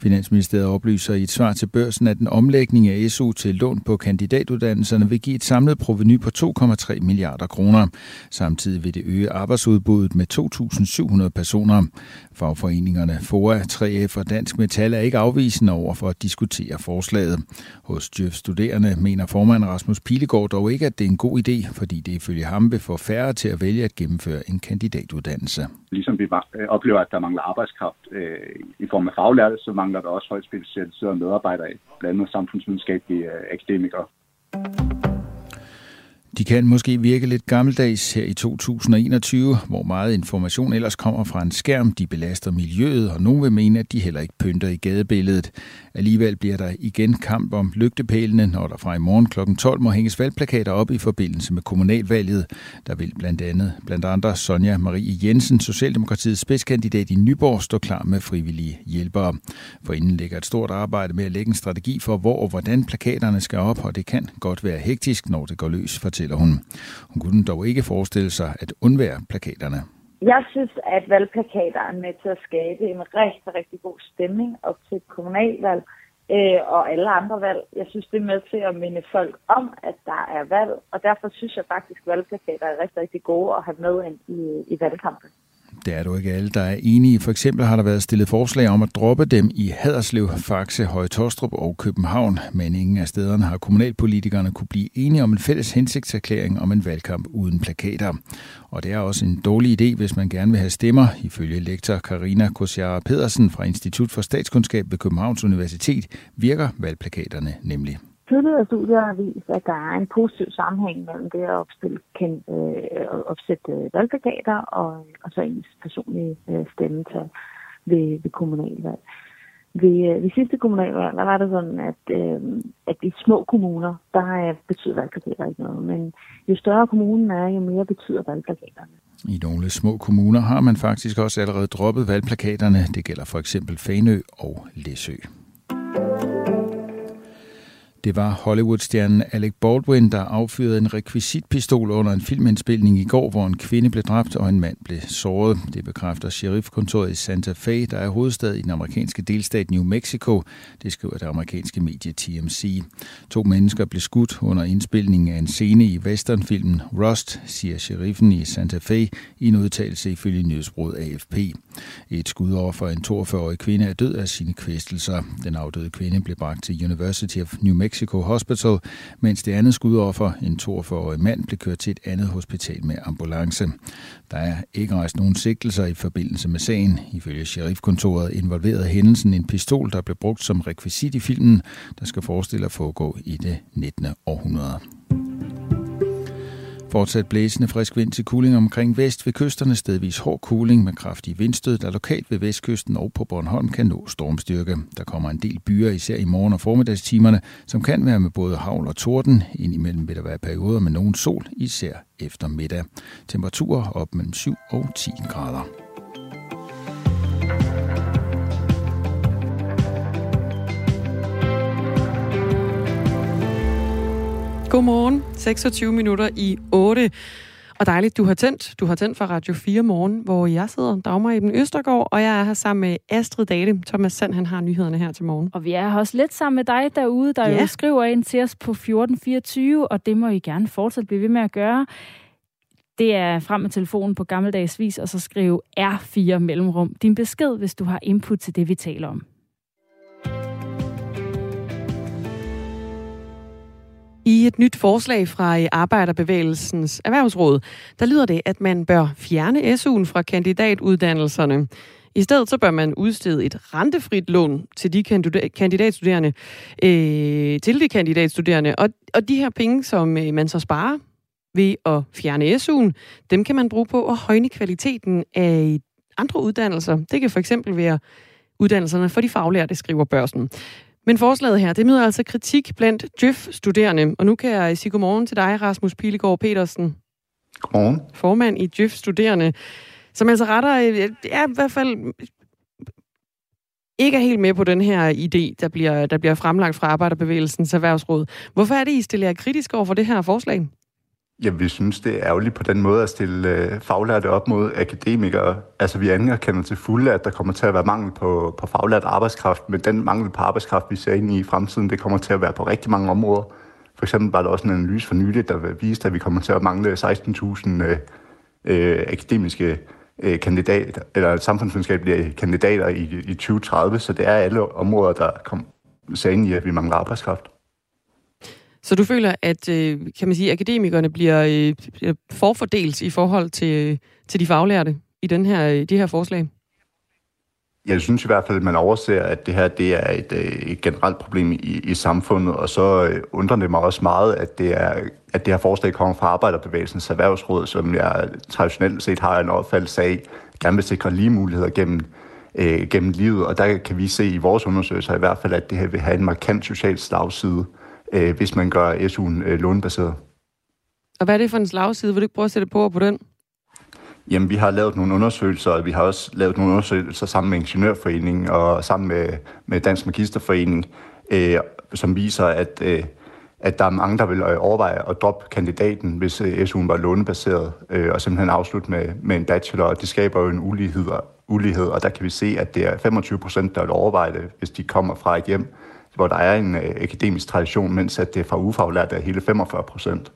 Finansministeriet oplyser i et svar til Børsen, at en omlægning af S U til lån på kandidatuddannelserne vil give et samlet provenu på to komma tre milliarder kroner. Samtidig vil det øge arbejdsudbuddet med to tusind syv hundrede personer. Fagforeningerne FOA, tre F og Dansk Metal er ikke afvisende over for at diskutere forslaget. Hos Djøf Studerende mener formand Rasmus Pilegaard dog ikke, at det er en god idé, fordi det ifølge ham vil få færre til at vælge at gennemføre en kandidatuddannelse. Ligesom vi oplever, at der mangler arbejdskraft øh, i form af faglærte, så mangler der også højt specialiserede og medarbejdere, blandt andet samfundsvidenskabelige øh, akademikere. De kan måske virke lidt gammeldags her i to tusind enogtyve, hvor meget information ellers kommer fra en skærm. De belaster miljøet, og nogen vil mene, at de heller ikke pynter i gadebilledet. Alligevel bliver der igen kamp om lygtepælene, når der fra i morgen klokken tolv må hænges valgplakater op i forbindelse med kommunalvalget. Der vil blandt andet blandt andre Sonja Marie Jensen, Socialdemokratiets spidskandidat i Nyborg, stå klar med frivillige hjælpere. Forinden ligger et stort arbejde med at lægge en strategi for, hvor og hvordan plakaterne skal op, og det kan godt være hektisk, når det går løs for Hun. hun kunne dog ikke forestille sig at undvære plakaterne. Jeg synes, at valgplakater er med til at skabe en rigtig, rigtig god stemning op til kommunalvalg øh, og alle andre valg. Jeg synes, det er med til at minde folk om, at der er valg, og derfor synes jeg faktisk, at valgplakater er rigtig, rigtig gode at have med ind i, i valgkampen. Det er dog ikke alle, der er enige. For eksempel har der været stillet forslag om at droppe dem i Haderslev, Faxe, Høje-Taastrup og København. Men ingen af stederne har kommunalpolitikerne kunne blive enige om en fælles hensigtserklæring om en valgkamp uden plakater. Og det er også en dårlig idé, hvis man gerne vil have stemmer, ifølge lektor Karina Kosjara Pedersen fra Institut for Statskundskab ved Københavns Universitet, virker valgplakaterne nemlig. Tidligere studier har vist, at der er en positiv sammenhæng mellem det at opstille, kend, øh, opsætte valgplakater og, og så ens personlige øh, stemmetal ved, ved kommunalvalg. Ved, ved sidste kommunalvalg var det sådan, at, øh, at i små kommuner, der betyder valgplakater ikke noget, men jo større kommunen er, jo mere betyder valgplakaterne. I nogle små kommuner har man faktisk også allerede droppet valgplakaterne. Det gælder for eksempel Fanø og Læsø. Det var Hollywood-stjernen Alec Baldwin, der affyrede en rekvisitpistol under en filmindspilning i går, hvor en kvinde blev dræbt og en mand blev såret. Det bekræfter sheriffkontoret i Santa Fe, der er hovedstad i den amerikanske delstat New Mexico. Det skriver det amerikanske medie T M C. To mennesker blev skudt under indspilningen af en scene i westernfilmen Rust, siger sheriffen i Santa Fe i en udtalelse ifølge nyhedsbureauet A F P. Et skud over for en toogfyrreårig kvinde er død af sine kvæstelser. Den afdøde kvinde blev bragt til University of New Mexico Hospital, mens det andet skudoffer, en toogfyrreårig mand, blev kørt til et andet hospital med ambulance. Der er ikke rejst nogen sigtelser i forbindelse med sagen. Ifølge sheriffkontoret involverede hændelsen en pistol, der blev brugt som rekvisit i filmen, der skal forestille at foregå i det nittende århundrede. Fortsat blæsende frisk vind til kuling omkring vest ved kysterne, stedvis hård kuling med kraftige vindstød, der lokalt ved vestkysten og på Bornholm kan nå stormstyrke. Der kommer en del byer, især i morgen- og formiddagstimerne, som kan være med både hagl og torden. Indimellem vil der være perioder med nogen sol, især efter middag. Temperaturer op mellem syv og ti grader. Godmorgen, seksogtyve minutter i otte. Og dejligt, du har tændt. Du har tændt fra Radio fire Morgen, hvor jeg sidder, Dagmar Eben Østergaard, og jeg er her sammen med Astrid Date. Thomas Sand, han har nyhederne her til morgen. Og vi er også lidt sammen med dig derude, der ja. jo skriver ind til os på fjorten fireogtyve, og det må I gerne fortsat blive ved med at gøre. Det er frem med telefonen på gammeldags vis, og så skriv R fire mellemrum din besked, hvis du har input til det, vi taler om. I et nyt forslag fra Arbejderbevægelsens Erhvervsråd, der lyder det, at man bør fjerne S U'en fra kandidatuddannelserne. I stedet så bør man udstede et rentefrit lån til de kandidatstuderende, øh, til de kandidatstuderende. Og, og de her penge, som man så sparer ved at fjerne S U'en, dem kan man bruge på at højne kvaliteten af andre uddannelser. Det kan for eksempel være uddannelserne for de faglærte, skriver Børsen. Men forslaget her, det møder altså kritik blandt Djøf-studerende. Og nu kan jeg sige godmorgen til dig, Rasmus Pilegaard Petersen. Godmorgen. Formand i Djøf-studerende, som altså retter, ja, i hvert fald ikke er helt med på den her idé, der bliver, der bliver fremlagt fra Arbejderbevægelsens Erhvervsråd. Hvorfor er det, I stiller kritisk over for det her forslag? Ja, vi synes, det er ærgerligt på den måde at stille faglærte op mod akademikere. Altså, vi anerkender til fulde, at der kommer til at være mangel på, på faglært arbejdskraft, men den mangel på arbejdskraft, vi ser ind i i fremtiden, det kommer til at være på rigtig mange områder. For eksempel var der også en analyse for nylig, der viste, at vi kommer til at mangle seksten tusind øh, øh, akademiske øh, kandidater, eller samfundsvidenskabelige kandidater i, i tyve tredive, så det er alle områder, der kom, ser ind i, at vi mangler arbejdskraft. Så du føler, at øh, kan man sige, akademikerne bliver øh, forfordelt i forhold til, øh, til de faglærte i den her, de her forslag? Jeg synes i hvert fald, at man overser, at det her det er et, øh, et generelt problem i, i samfundet, og så øh, undrer det mig også meget, at det, er, at det her forslag kommer fra Arbejderbevægelsens Erhvervsråd, som jeg traditionelt set har en opfattelse af, gerne vil sikre lige muligheder gennem, øh, gennem livet. Og der kan vi se i vores undersøgelser i hvert fald, at det her vil have en markant social slagside, hvis man gør S U'en lånebaseret. Og hvad er det for en slagside? Vil du ikke prøve at sætte på på den? Jamen, vi har lavet nogle undersøgelser, og vi har også lavet nogle undersøgelser sammen med Ingeniørforeningen og sammen med, med Dansk Magisterforening, øh, som viser, at, øh, at der er mange, der vil overveje at droppe kandidaten, hvis S U'en var lånebaseret, øh, og simpelthen afslutte med, med en bachelor. Og det skaber jo en ulighed, ulighed, og der kan vi se, at det er femogtyve procent, der vil overveje det, hvis de kommer fra et hjem, hvor der er en akademisk tradition, mens at det er fra ufaglærte er hele femogfyrre procent.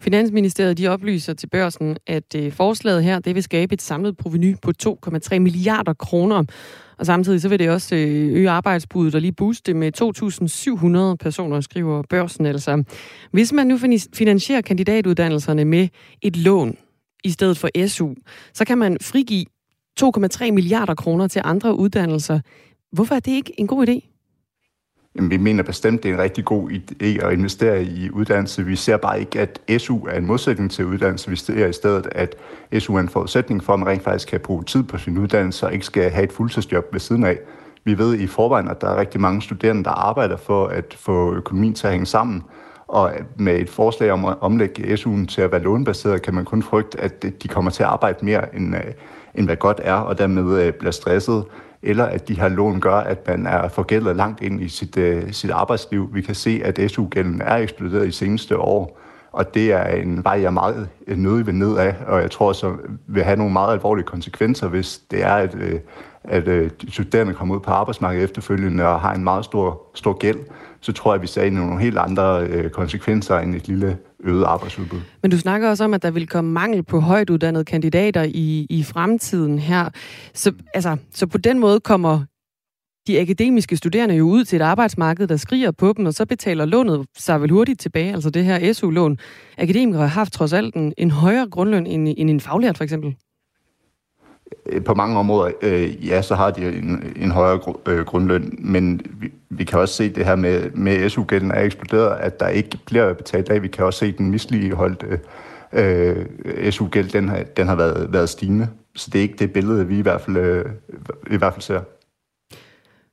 Finansministeriet de oplyser til Børsen, at forslaget her det vil skabe et samlet provenu på to komma tre milliarder kroner. Og samtidig så vil det også øge arbejdsbuddet og lige booste med to tusind syv hundrede personer, skriver Børsen altså. Hvis man nu finansierer kandidatuddannelserne med et lån i stedet for S U, så kan man frigive to komma tre milliarder kroner til andre uddannelser. Hvorfor er det ikke en god idé? Jamen, vi mener bestemt, det er en rigtig god idé at investere i uddannelse. Vi ser bare ikke, at S U er en modsætning til uddannelse. Vi ser i stedet, at S U er en forudsætning for, at man rent faktisk kan bruge tid på sin uddannelse og ikke skal have et fuldtidsjob ved siden af. Vi ved i forvejen, at der er rigtig mange studerende, der arbejder for at få økonomien til at hænge sammen. Og med et forslag om at omlægge S U'en til at være lånebaseret, kan man kun frygte, at de kommer til at arbejde mere, end, end hvad godt er, og dermed bliver stresset, eller at de her lån gør, at man er forgældet langt ind i sit, uh, sit arbejdsliv. Vi kan se, at S U-gælden er eksploderet i seneste år, og det er en vej, jeg er meget nødig ved ned af, og jeg tror, så vil have nogle meget alvorlige konsekvenser, hvis det er, at, uh, at uh, studerende kommer ud på arbejdsmarkedet efterfølgende og har en meget stor, stor gæld. Så tror jeg, at vi ser nogle helt andre øh, konsekvenser end et lille øget arbejdsudbud. Men du snakker også om, at der vil komme mangel på højtuddannede kandidater i, i fremtiden her. Så, altså, så på den måde kommer de akademiske studerende jo ud til et arbejdsmarked, der skriger på dem, og så betaler lånet sig vel hurtigt tilbage, altså det her S U-lån. Akademikere har haft trods alt en, en højere grundløn end, end en faglært for eksempel. På mange områder, øh, ja, så har de en, en højere gr- øh, grundløn, men vi, vi kan også se det her med, med S U-gælden er eksploderet, at der ikke bliver betalt af. Vi kan også se den misligeholdte øh, S U-gæld, den har, den har været, været stigende. Så det er ikke det billede, vi i hvert fald, øh, i hvert fald ser.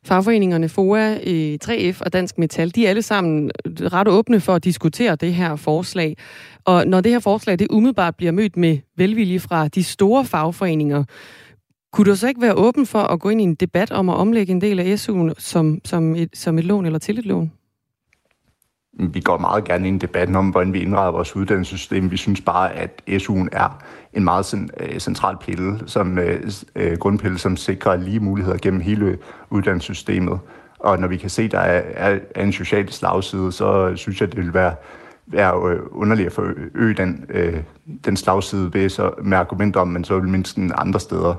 Fagforeningerne FOA, tre F og Dansk Metal, de er alle sammen ret åbne for at diskutere det her forslag. Og når det her forslag det umiddelbart bliver mødt med velvilje fra de store fagforeninger, kunne du så ikke være åben for at gå ind i en debat om at omlægge en del af S U'en som, som, et, som et lån eller til et lån? Vi går meget gerne ind i debatten om, hvordan vi indretter vores uddannelsessystem. Vi synes bare, at S U'en er en meget central pille, som, uh, grundpille, som sikrer lige muligheder gennem hele uddannelsessystemet. Og når vi kan se, at der er, er en social slagside, så synes jeg, at det vil være, være underligt at forøge den, uh, den slagside ved, så med argumenter om, men så vil mindst andre steder.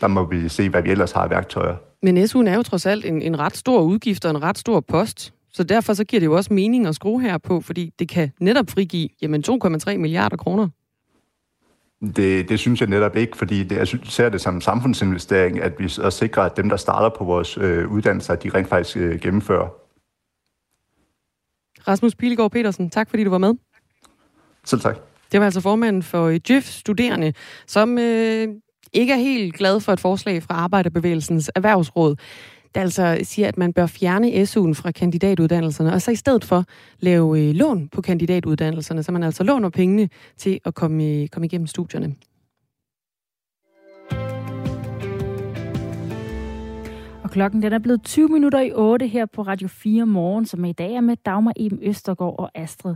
Der må vi se, hvad vi ellers har af værktøjer. Men S U'en er jo trods alt en, en ret stor udgift og en ret stor post. Så derfor så giver det jo også mening at skrue her på, fordi det kan netop frigive jamen to komma tre milliarder kroner. Det, det synes jeg netop ikke, fordi det, jeg ser det som samfundsinvestering, at vi så sikrer, at dem, der starter på vores øh, uddannelser, de rent faktisk øh, gennemfører. Rasmus Pilegaard Petersen, tak fordi du var med. Selv tak. Det var altså formanden for D J Ø F Studerende, som øh, ikke er helt glad for et forslag fra Arbejderbevægelsens Erhvervsråd, der altså siger, at man bør fjerne S U'en fra kandidatuddannelserne, og så i stedet for lave øh, lån på kandidatuddannelserne, så man altså låner pengene til at komme, komme igennem studierne. Og klokken den er blevet tyve minutter i otte her på Radio fire Morgen, som i dag er med Dagmar Eben Østergaard og Astrid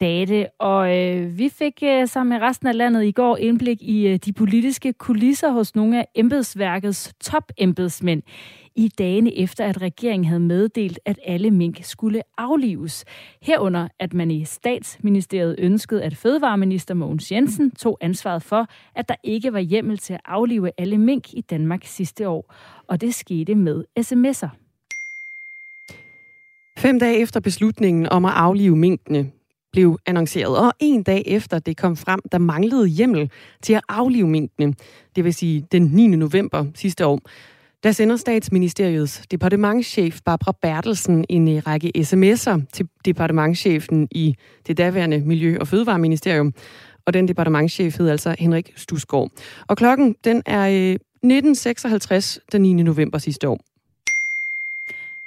Date. Og øh, vi fik øh, sammen med resten af landet i går indblik i øh, de politiske kulisser hos nogle af embedsværkets topembedsmænd i dagene efter, at regeringen havde meddelt, at alle mink skulle aflives. Herunder, at man i Statsministeriet ønskede, at fødevareminister Mogens Jensen tog ansvaret for, at der ikke var hjemmel til at aflive alle mink i Danmark sidste år. Og det skete med sms'er. Fem dage efter beslutningen om at aflive minkene blev annonceret, og en dag efter det kom frem, der manglede hjemmel til at aflive minkene. Det vil sige den niende november sidste år. Der sender Statsministeriets departementschef Barbara Bertelsen en række sms'er til departementschefen i det daværende Miljø- og Fødevareministerium. Og den departementschef hed altså Henrik Studsgaard. Og klokken den er nitten seksoghalvtreds den niende november sidste år.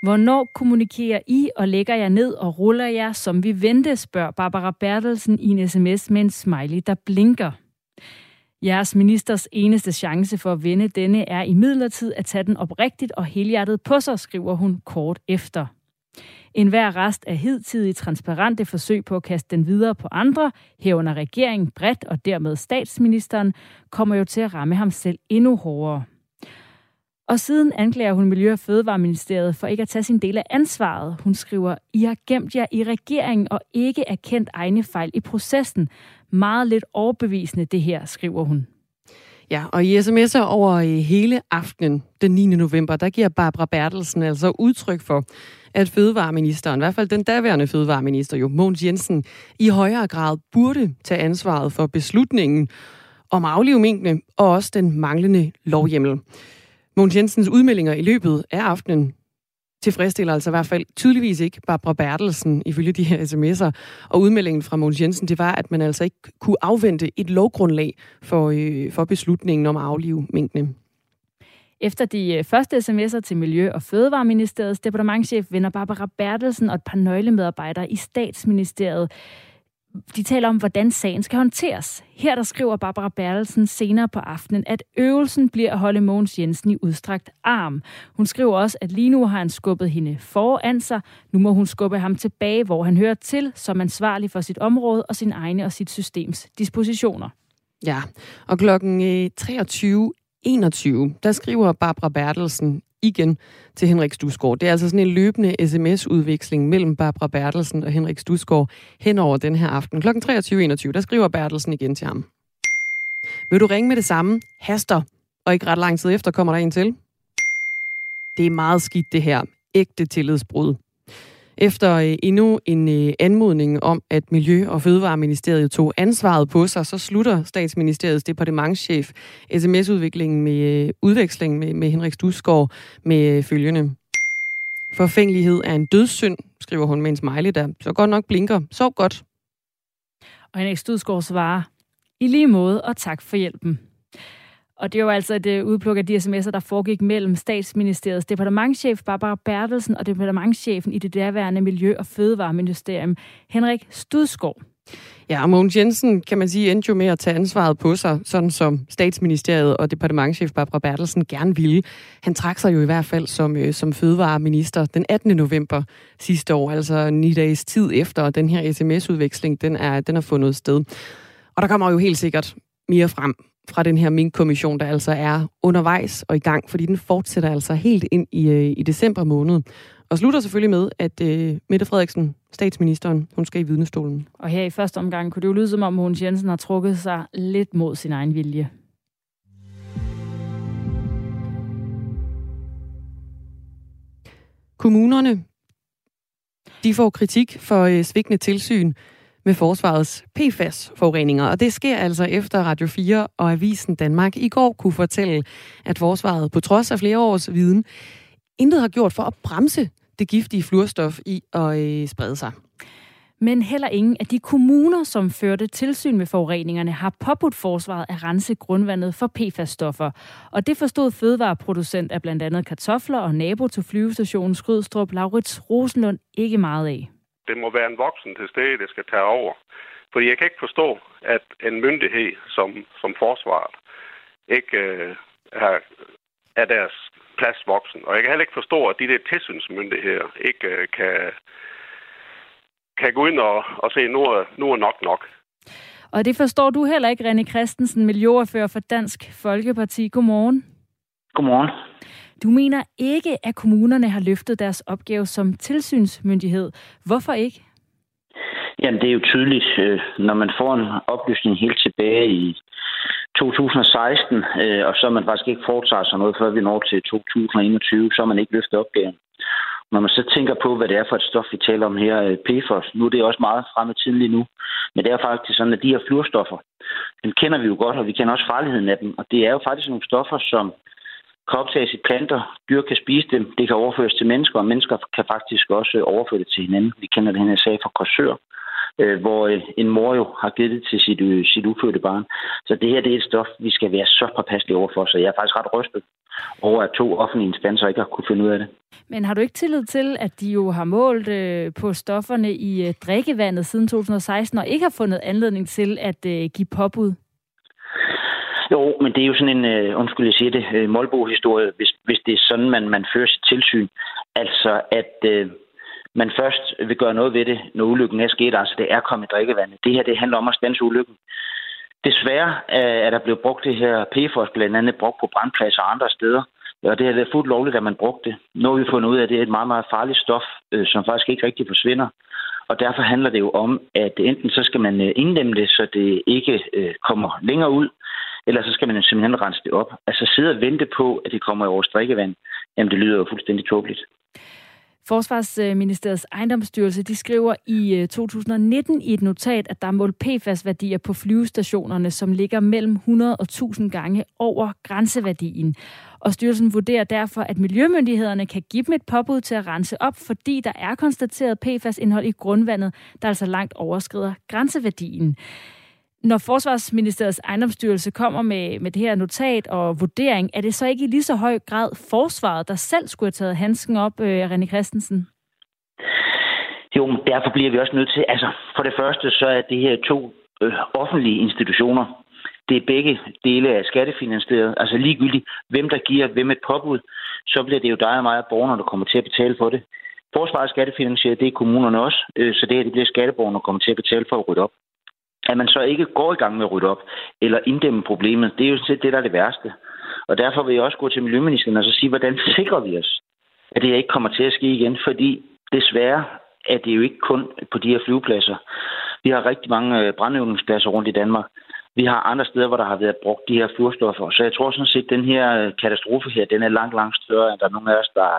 Hvornår kommunikerer I og lægger jer ned og ruller jer, som vi venter, spørger Barbara Bertelsen i en sms med en smiley, der blinker. Jeres ministers eneste chance for at vinde denne er imidlertid at tage den oprigtigt og helhjertet på sig, skriver hun kort efter. En hver rest af hidtidige transparente forsøg på at kaste den videre på andre, herunder regeringen bredt og dermed statsministeren, kommer jo til at ramme ham selv endnu hårdere. Og siden anklager hun Miljø- og Fødevareministeriet for ikke at tage sin del af ansvaret. Hun skriver, I har gemt jer i regeringen og ikke erkendt egne fejl i processen. Meget lidt overbevisende det her, skriver hun. Ja, og i sms'er over hele aftenen den niende november, der giver Barbara Bertelsen altså udtryk for, at fødevareministeren, i hvert fald den daværende fødevareminister, jo Mogens Jensen, i højere grad burde tage ansvaret for beslutningen om aflive minkene og også den manglende lovhjemmel. Mogens Jensens udmeldinger i løbet af aftenen tilfredsstiller altså i hvert fald tydeligvis ikke Barbara Bertelsen ifølge de her sms'er. Og udmeldingen fra Mogens Jensen, det var, at man altså ikke kunne afvente et lovgrundlag for, øh, for beslutningen om at aflive minkene. Efter de første sms'er til Miljø- og Fødevareministeriets departementschef vender Barbara Bertelsen og et par nøglemedarbejdere i Statsministeriet. De taler om, hvordan sagen skal håndteres. Her der skriver Barbara Bertelsen senere på aftenen, at øvelsen bliver at holde Mogens Jensen i udstrakt arm. Hun skriver også, at lige nu har han skubbet hende foran sig. Nu må hun skubbe ham tilbage, hvor han hører til, som ansvarlig for sit område og sin egne og sit systems dispositioner. Ja, og klokken treogtyve enogtyve, der skriver Barbara Bertelsen igen til Henrik Studsgaard. Det er altså sådan en løbende sms-udveksling mellem Barbara Bertelsen og Henrik Studsgaard hen over den her aften. Klokken treogtyve enogtyve, der skriver Bertelsen igen til ham. Vil du ringe med det samme? Haster. Og ikke ret lang tid efter kommer der en til. Det er meget skidt det her. Ægte tillidsbrud. Efter endnu en anmodning om, at Miljø- og Fødevareministeriet tog ansvaret på sig, så slutter Statsministeriets departementschef sms-udviklingen med udvekslingen med, med Henrik Studsgaard med følgende. Forfængelighed er en dødssynd, skriver hun med en smiley, der så godt nok blinker. Sov godt. Og Henrik Studsgaard svarer, i lige måde og tak for hjælpen. Og det er jo altså et udpluk af de sms'er, der foregik mellem Statsministeriets departementschef Barbara Bertelsen og departementschefen i det derværende Miljø- og Fødevareministerium, Henrik Studsgaard. Ja, og Mogens Jensen, kan man sige, endte jo med at tage ansvaret på sig, sådan som Statsministeriet og departementschef Barbara Bertelsen gerne ville. Han trak sig jo i hvert fald som, øh, som fødevareminister den attende november sidste år, altså ni dages tid efter, og den her sms-udveksling, den er, den er fundet sted. Og der kommer jo helt sikkert mere frem fra den her minkkommission, der altså er undervejs og i gang, fordi den fortsætter altså helt ind i, i december måned. Og slutter selvfølgelig med, at øh, Mette Frederiksen, statsministeren, hun skal i vidnestolen. Og her i første omgang kunne det jo lyde, som om Mogens Jensen har trukket sig lidt mod sin egen vilje. Kommunerne de får kritik for øh, svigtende tilsyn med forsvarets P F A S-forureninger. Og det sker altså efter Radio fire og Avisen Danmark i går kunne fortælle, at forsvaret på trods af flere års viden intet har gjort for at bremse det giftige fluorstof i at øh, sprede sig. Men heller ingen af de kommuner, som førte tilsyn med forureningerne, har påbudt forsvaret at rense grundvandet for P F A S-stoffer. Og det forstod fødevareproducent af blandt andet kartofler og nabo til flyvestationen Skrydstrup, Laurits Rosenlund, ikke meget af. Det må være en voksen til stede, der skal tage over. For jeg kan ikke forstå, at en myndighed som, som forsvaret ikke øh, er, er deres pladsvoksen. Og jeg kan heller ikke forstå, at de der tilsynsmyndigheder ikke øh, kan... kan gå ind og, og se, nu er, nu er nok nok. Og det forstår du heller ikke, René Christensen, miljøordfører for Dansk Folkeparti. Godmorgen. Godmorgen. Du mener ikke, at kommunerne har løftet deres opgave som tilsynsmyndighed. Hvorfor ikke? Jamen, det er jo tydeligt, når man får en oplysning helt tilbage i to tusind og seksten, og så man faktisk ikke foretager sig noget, før vi når til to tusind og enogtyve, så har man ikke løftet opgaven. Når man så tænker på, hvad det er for et stof, vi taler om her, P F O S, nu er det også meget fremme i tiden lige nu, men det er faktisk sådan, at de her fluorstoffer, dem kender vi jo godt, og vi kender også farligheden af dem, og det er jo faktisk nogle stoffer, som kan optages i planter, dyr kan spise dem, det kan overføres til mennesker, og mennesker kan faktisk også overføre det til hinanden. Vi kender det her sag fra Korsør, hvor en mor jo har givet det til sit, sit ufødte barn. Så det her det er et stof, vi skal være så påpasselige overfor, så jeg er faktisk ret rystet over, at to offentlige instanser ikke har kunne finde ud af det. Men har du ikke tillid til, at de jo har målt øh, på stofferne i øh, drikkevandet siden to tusind og seksten, og ikke har fundet anledning til at øh, give påbud? Jo, men det er jo sådan en, øh, undskyld jeg siger det, øh, Molbo-historie, hvis, hvis det er sådan, man, man fører sit tilsyn. Altså, at øh, man først vil gøre noget ved det, når ulykken er sket, altså det er kommet i drikkevandet. Det her, det handler om at standse ulykken. Desværre er der blevet brugt det her P F O S, blandt andet brugt på brandpladser og andre steder. Og det har været fuldt lovligt, at man brugte det. Nu har vi fundet ud af, at det er et meget, meget farligt stof, som faktisk ikke rigtig forsvinder. Og derfor handler det jo om, at enten så skal man inddæmme det, så det ikke kommer længere ud, eller så skal man simpelthen rense det op. Altså sidde og vente på, at det kommer i vores drikkevand. Jamen det lyder jo fuldstændig tåbeligt. Forsvarsministeriets ejendomsstyrelse, de skriver i to tusind og nitten i et notat, at der er målt P F A S-værdier på flyvestationerne, som ligger mellem hundrede og tusind gange over grænseværdien. Og styrelsen vurderer derfor, at miljømyndighederne kan give dem et påbud til at rense op, fordi der er konstateret P F A S-indhold i grundvandet, der altså langt overskrider grænseværdien. Når Forsvarsministeriets ejendomsstyrelse kommer med, med det her notat og vurdering, er det så ikke i lige så høj grad forsvaret, der selv skulle have taget handsken op, øh, René Christensen? Jo, men derfor bliver vi også nødt til... Altså, for det første så er det her to øh, offentlige institutioner. Det er begge dele af skattefinansieret. Altså ligegyldigt, hvem der giver hvem et påbud, så bliver det jo dig og mig og borgerne, der kommer til at betale for det. Forsvaret skattefinansieret, det er kommunerne også, øh, så det her det bliver skatteborgerne, der kommer til at betale for at rydde op. At man så ikke går i gang med at rydde op eller inddæmme problemet, det er jo sådan set det, der er det værste. Og derfor vil jeg også gå til miljøministeren og så sige, hvordan sikrer vi os, at det ikke kommer til at ske igen? Fordi desværre er det jo ikke kun på de her flyvepladser. Vi har rigtig mange brandøvningspladser rundt i Danmark. Vi har andre steder, hvor der har været brugt de her fluorstoffer. Så jeg tror sådan set, at den her katastrofe her, den er langt, langt større, end der er nogen af os, der,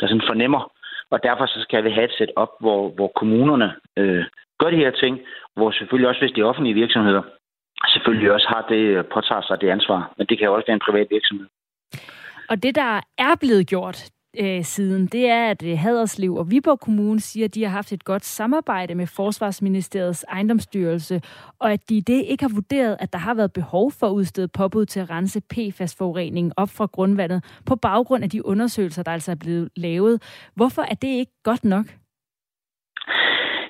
der sådan fornemmer. Og derfor så skal vi have et setup, hvor, hvor kommunerne øh, gør de her ting, hvor selvfølgelig også, hvis de offentlige virksomheder selvfølgelig også har det, påtager sig det ansvar. Men det kan jo også være en privat virksomhed. Og det, der er blevet gjort øh, siden, det er, at Haderslev og Viborg Kommune siger, at de har haft et godt samarbejde med Forsvarsministeriets ejendomsstyrelse, og at de i det ikke har vurderet, at der har været behov for at udstede påbud til at rense P F A S-forureningen op fra grundvandet på baggrund af de undersøgelser, der altså er blevet lavet. Hvorfor er det ikke godt nok?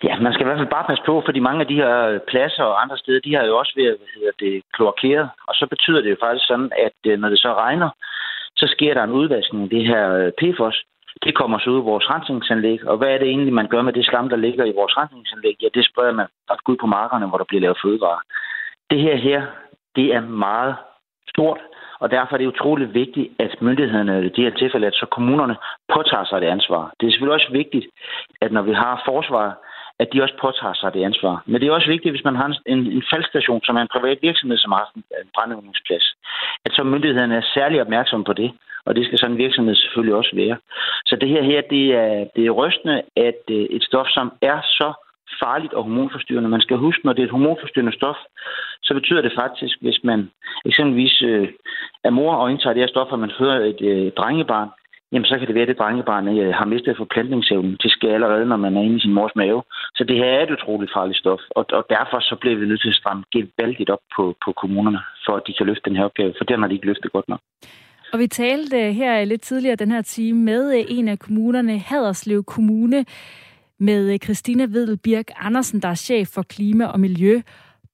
Ja, man skal i hvert fald bare passe på, fordi mange af de her pladser og andre steder, de har jo også været, hvad hedder det, kloakeret. Og så betyder det jo faktisk sådan, at når det så regner, så sker der en udvaskning af det her P F O S. Det kommer så ud i vores rensningsanlæg. Og hvad er det egentlig, man gør med det slam, der ligger i vores rensningsanlæg? Ja, det spreder man faktisk ud på markerne, hvor der bliver lavet fødevarer. Det her her, det er meget stort, og derfor er det utroligt vigtigt, at myndighederne i det her tilfælde, at så kommunerne påtager sig det ansvar. Det er selvfølgelig også vigtigt, at når vi har forsvaret, at de også påtager sig det ansvar. Men det er også vigtigt, hvis man har en, en faldstation, som er en privat virksomhed, som har en brandøvningsplads, at så myndighederne er særlig opmærksomme på det, og det skal sådan en virksomhed selvfølgelig også være. Så det her, her det, er, det er rystende, at et stof, som er så farligt og hormonforstyrrende. Man skal huske, når det er et hormonforstyrrende stof, så betyder det faktisk, hvis man eksempelvis er mor og indtager det her stof, og man føder et drengebarn, jamen så kan det være, at det drengebarn har mistet forplantningsevnen. Det sker allerede, når man er inde i sin mors mave. Så det her er et utroligt farligt stof, og derfor så bliver vi nødt til at stramme gevaldigt op på, på kommunerne, for at de kan løfte den her opgave, for den har de ikke løftet godt nok. Og vi talte her lidt tidligere den her time med en af kommunerne, Haderslev Kommune, med Christina Vedel Birk Andersen, der er chef for klima og miljø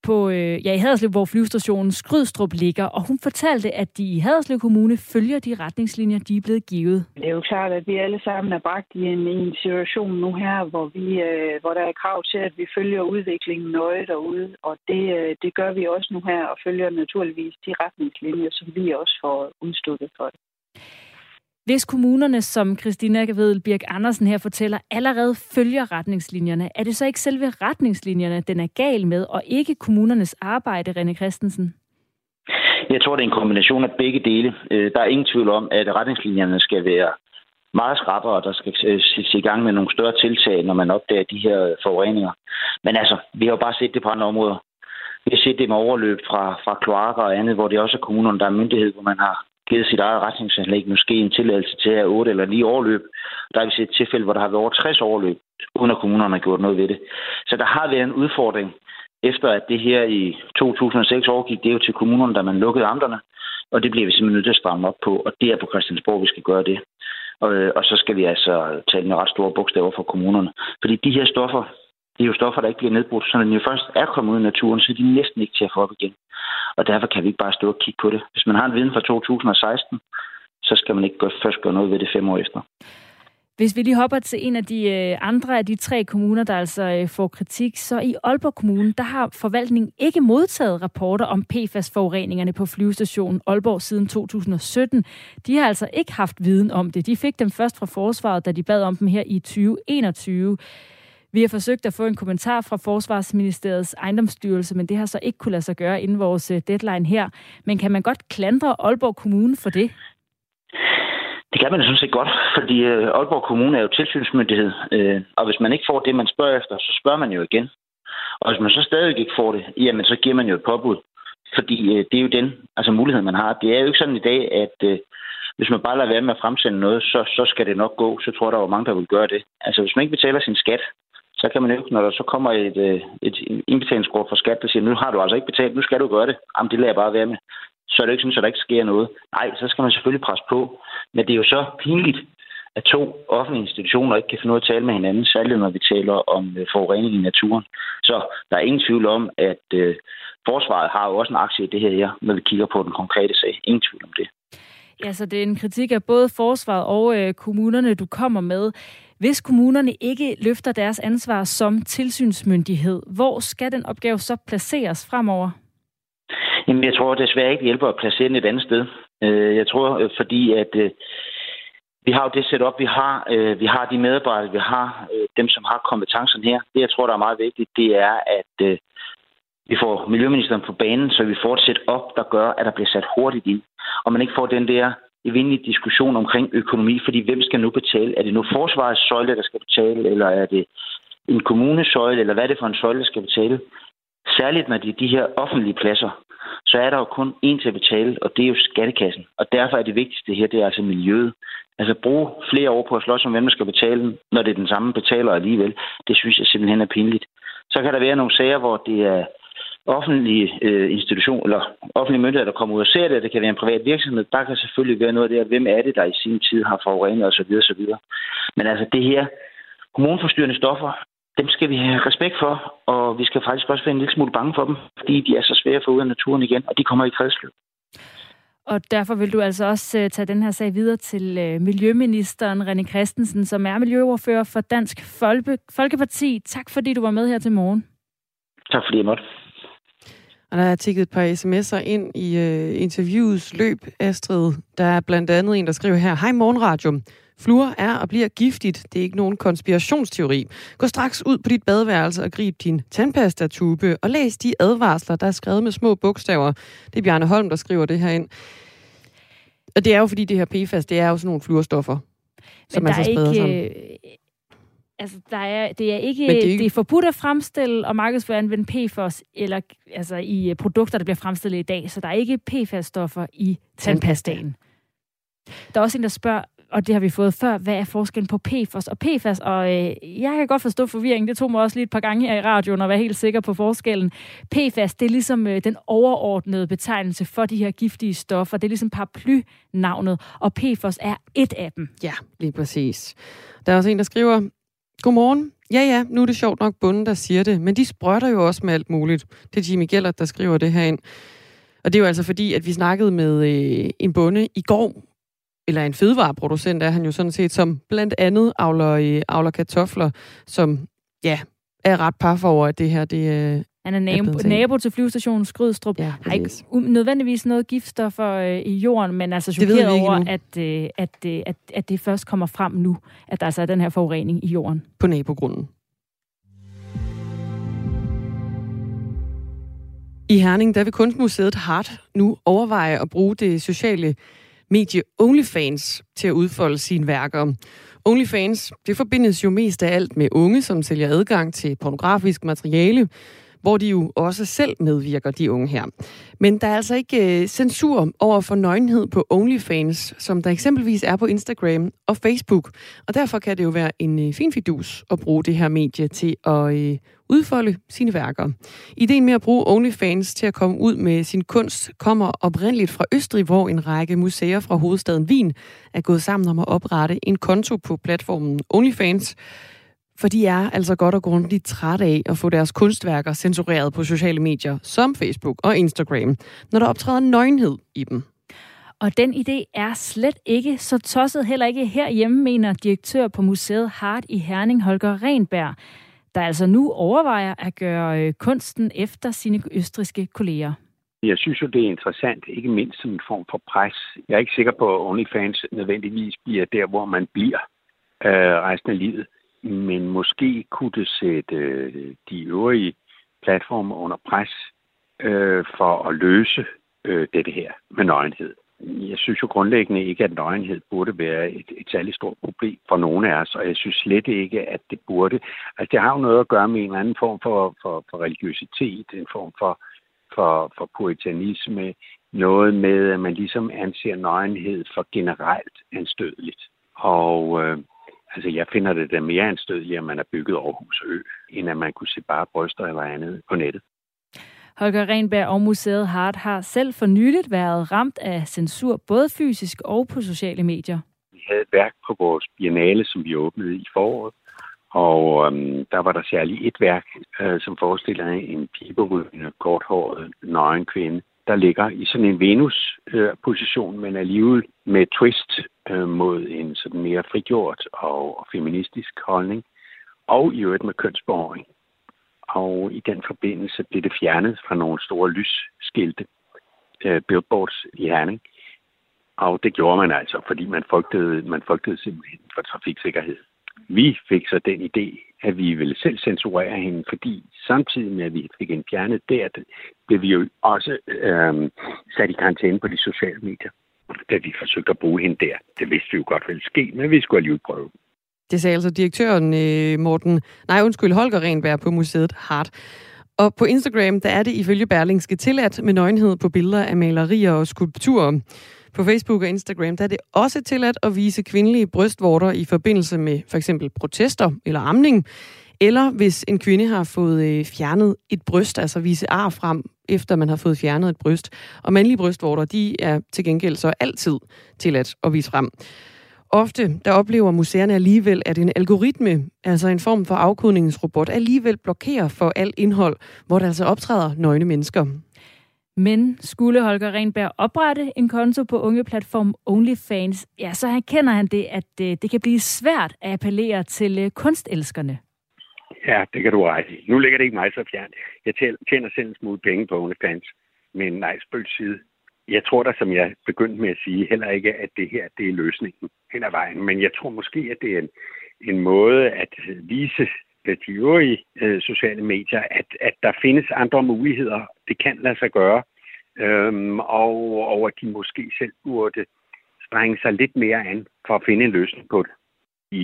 på, ja, i Haderslev, hvor flyvestationen Skrydstrup ligger, og hun fortalte, at de i Haderslev Kommune følger de retningslinjer, de er blevet givet. Det er jo klart, at vi alle sammen er bragt i en, en situation nu her, hvor, vi, øh, hvor der er krav til, at vi følger udviklingen nøje derude, og det, øh, det gør vi også nu her, og følger naturligvis de retningslinjer, som vi også får udstøttet for det. Hvis kommunerne, som Christina Vedel Birk Andersen her fortæller, allerede følger retningslinjerne, er det så ikke selve retningslinjerne, den er gal med, og ikke kommunernes arbejde, René Christensen? Jeg tror, det er en kombination af begge dele. Der er ingen tvivl om, at retningslinjerne skal være meget skrappere, og der skal sættes i gang med nogle større tiltag, når man opdager de her forureninger. Men altså, vi har jo bare set det på andre områder. Vi har set det med overløb fra, fra kloakker og andet, hvor det også er kommunerne, der er myndighed, hvor man har givet sit eget retningsanlæg måske en tilladelse til at otte eller ni overløb. Der har vi set et tilfælde, hvor der har været over tres overløb, uden at kommunerne har gjort noget ved det. Så der har været en udfordring, efter at det her i to tusind og seks overgik, det er jo til kommunerne, da man lukkede amterne, og det bliver vi simpelthen nødt til at stramme op på, og det er på Christiansborg, vi skal gøre det. Og, og så skal vi altså tale med ret store bogstaver for kommunerne. Fordi de her stoffer, det er jo stoffer, der ikke bliver nedbrudt, så når de først er kommet ud i naturen, så er de næsten ikke til at få op igen. Og derfor kan vi ikke bare stå og kigge på det. Hvis man har en viden fra to tusind og seksten, så skal man ikke gøre, først gøre noget ved det fem år efter. Hvis vi lige hopper til en af de andre af de tre kommuner, der altså får kritik, så i Aalborg Kommune, der har forvaltningen ikke modtaget rapporter om P F A S-forureningerne på flyvestationen Aalborg siden to tusind og sytten. De har altså ikke haft viden om det. De fik dem først fra Forsvaret, da de bad om dem her i tyve enogtyve. Vi har forsøgt at få en kommentar fra Forsvarsministeriets ejendomsstyrelse, men det har så ikke kunne lade sig gøre inden vores deadline her. Men kan man godt klandre Aalborg Kommune for det? Det kan man jo sådan set godt, fordi Aalborg Kommune er jo tilsynsmyndighed, og hvis man ikke får det, man spørger efter, så spørger man jo igen. Og hvis man så stadig ikke får det, jamen så giver man jo et påbud, fordi det er jo den altså mulighed, man har. Det er jo ikke sådan i dag, at hvis man bare lader være med at fremsende noget, så, så skal det nok gå. Så tror jeg, der var mange, der vil gøre det. Altså hvis man ikke betaler sin skat, så kan man jo ikke, når der så kommer et, et indbetalingskort fra skat, der siger, nu har du altså ikke betalt, nu skal du gøre det. Jamen, det lader jeg bare være med. Så er det ikke sådan, at der ikke sker noget. Nej, så skal man selvfølgelig presse på. Men det er jo så pinligt, at to offentlige institutioner ikke kan finde noget at tale med hinanden, særligt når vi taler om forurening i naturen. Så der er ingen tvivl om, at øh, forsvaret har jo også en aktie i det her, når vi kigger på den konkrete sag. Ingen tvivl om det. Ja, så det er en kritik af både forsvaret og øh, kommunerne, du kommer med. Hvis kommunerne ikke løfter deres ansvar som tilsynsmyndighed, hvor skal den opgave så placeres fremover? Jamen, jeg tror desværre ikke, det hjælper at placere den et andet sted. Jeg tror, fordi at vi har jo det setup, vi har. Vi har de medarbejdere, vi har dem, som har kompetencen her. Det, jeg tror, der er meget vigtigt, det er, at vi får miljøministeren på banen, så vi får et setup, der gør, at der bliver sat hurtigt ind. Og man ikke får den der evindelige diskussion omkring økonomi, fordi hvem skal nu betale? Er det nu forsvarets søjle, der skal betale, eller er det en kommunesøjle, eller hvad er det for en søjle, der skal betale? Særligt når det er de her offentlige pladser, så er der jo kun én til at betale, og det er jo skattekassen. Og derfor er det vigtigste her, det er altså miljøet. Altså bruge flere år på at slås om, hvem der skal betale, når det er den samme betaler alligevel. Det synes jeg simpelthen er pinligt. Så kan der være nogle sager, hvor det er offentlige øh, institutioner eller offentlige myndigheder, der kommer ud og ser det, det kan være en privat virksomhed, der kan selvfølgelig være noget der, hvem er det, der i sin tid har forurenet osv. osv. Men altså det her, hormonforstyrrende stoffer, dem skal vi have respekt for, og vi skal faktisk også være en lille smule bange for dem, fordi de er så svære at få ud af naturen igen, og de kommer i kredsløb. Og derfor vil du altså også tage den her sag videre til miljøministeren René Christensen, som er miljøordfører for Dansk Folkeparti. Tak fordi du var med her til morgen. Tak fordi jeg måtte. Og der er tikket et par sms'er ind i øh, interviewets løb, Astrid. Der er blandt andet en, der skriver her, hej morgenradio. Fluor er og bliver giftigt. Det er ikke nogen konspirationsteori. Gå straks ud på dit badeværelse og grib din tandpastatube og læs de advarsler, der er skrevet med små bogstaver. Det er Bjarne Holm, der skriver det her ind. Og det er jo fordi, det her P F A S, det er jo sådan nogle fluorstoffer, som man så spreder sammen. Altså, der er, det er ikke, det er ikke... Det er forbudt at fremstille og markedsføre anvende P F O S eller, altså, i produkter, der bliver fremstillet i dag. Så der er ikke P F A S-stoffer i tandpastaen. Der er også en, der spørger, og det har vi fået før, hvad er forskellen på P F O S og P F A S? Og øh, jeg kan godt forstå forvirringen. Det tog mig også lige et par gange her i radioen at være helt sikker på forskellen. P F A S, det er ligesom øh, den overordnede betegnelse for de her giftige stoffer. Det er ligesom paraply-navnet, og P F O S er et af dem. Ja, lige præcis. Der er også en, der skriver... Godmorgen. Ja, ja, nu er det sjovt nok bunden, der siger det, men de sprøjter jo også med alt muligt. Det er Jimmy Gellert, der skriver det herind. Og det er jo altså fordi, at vi snakkede med øh, en bonde i går, eller en fødevareproducent er han jo sådan set, som blandt andet avler, øh, avler kartofler, som ja, er ret paf over, at det her det øh, han er nabo, nabo til flyvestationen Skrydstrup. Ja, har ikke nødvendigvis noget giftstoffer øh, i jorden, men altså chokeret over, at, øh, at, øh, at, at det først kommer frem nu, at der altså er den her forurening i jorden. På nabogrunden. I Herning, der vil kunstmuseet HEART nu overveje at bruge det sociale medie Onlyfans til at udfolde sine værker. Onlyfans, det forbindes jo mest af alt med unge, som sælger adgang til pornografisk materiale, hvor de jo også selv medvirker, de unge her. Men der er altså ikke øh, censur over for nøgenhed på Onlyfans, som der eksempelvis er på Instagram og Facebook. Og derfor kan det jo være en øh, fin fidus at bruge det her medie til at øh, udfolde sine værker. Ideen med at bruge Onlyfans til at komme ud med sin kunst kommer oprindeligt fra Østrig, hvor en række museer fra hovedstaden Wien er gået sammen om at oprette en konto på platformen Onlyfans, for de er altså godt og grundigt trætte af at få deres kunstværker censureret på sociale medier, som Facebook og Instagram, når der optræder nøgenhed i dem. Og den idé er slet ikke så tosset, heller ikke herhjemme, mener direktør på museet HEART i Herning, Holger Reihnberg, der altså nu overvejer at gøre kunsten efter sine østrigske kolleger. Jeg synes jo, det er interessant, ikke mindst som en form for pres. Jeg er ikke sikker på, at Onlyfans nødvendigvis bliver der, hvor man bliver øh, resten af livet. Men måske kunne det sætte øh, de øvrige platforme under pres øh, for at løse øh, dette her med nøgenhed. Jeg synes jo grundlæggende ikke, at nøgenhed burde være et, et særligt stort problem for nogen af os, og jeg synes slet ikke, at det burde. Altså, det har jo noget at gøre med en eller anden form for, for, for religiøsitet, en form for, for, for puritanisme, noget med, at man ligesom anser nøgenhed for generelt anstødeligt. Og... Øh, Altså, jeg finder det da mere anstødeligt, at man er bygget Aarhus Ø, end at man kunne se bare bryster eller andet på nettet. Holger Reihnberg og museet HEART har selv for nyligt været ramt af censur, både fysisk og på sociale medier. Vi havde et værk på vores biennale, som vi åbnede i foråret, og øhm, der var der særligt et værk, øh, som forestillede en piberydende, korthåret, nøgen kvinde, der ligger i sådan en Venus-position, men alligevel med twist øh, mod en sådan mere frigjort og, og feministisk holdning, og i øvrigt med kønsbehåring. Og i den forbindelse blev det fjernet fra nogle store lysskilte, øh, billboards i Herning. Og det gjorde man altså, fordi man frygtede, man frygtede simpelthen for trafiksikkerhed. Vi fik så den idé, at vi ville selv censurere hende, fordi samtidig med, at vi fik hende fjernet der, blev vi jo også øh, sat i karantæne på de sociale medier, da vi forsøgte at bruge hende der. Det vidste vi jo godt ville ske, men vi skulle alligevel prøve. Det sagde altså direktøren øh, Morten, nej undskyld, Holger Reihnberg på museet HEART. Og på Instagram, der er det ifølge Berlingske tilladt med nøgenhed på billeder af malerier og skulpturer. På Facebook og Instagram, der er det også tilladt at vise kvindelige brystvorter i forbindelse med for eksempel protester eller amning, eller hvis en kvinde har fået fjernet et bryst, altså vise ar frem, efter man har fået fjernet et bryst. Og mandlige brystvorter, de er til gengæld så altid tilladt at vise frem. Ofte, der oplever museerne alligevel, at en algoritme, altså en form for afkodningsrobot, alligevel blokerer for alt indhold, hvor der altså optræder nøgne mennesker. Men skulle Holger Reihnberg oprette en konto på ungeplatformen Onlyfans, ja, så erkender han det, at det kan blive svært at appellere til kunstelskerne. Ja, det kan du ret i. Nu ligger det ikke mig så fjernt. Jeg tjener selv en smule penge på Onlyfans, men nej, spøg til side. Jeg tror da, som jeg begyndte med at sige, heller ikke, at det her det er løsningen hen ad vejen. Men jeg tror måske, at det er en, en måde at vise ved de øvrige øh, sociale medier, at, at der findes andre muligheder. Det kan lade sig gøre, øhm, og, og at de måske selv burde strenge sig lidt mere an for at finde en løsning på det.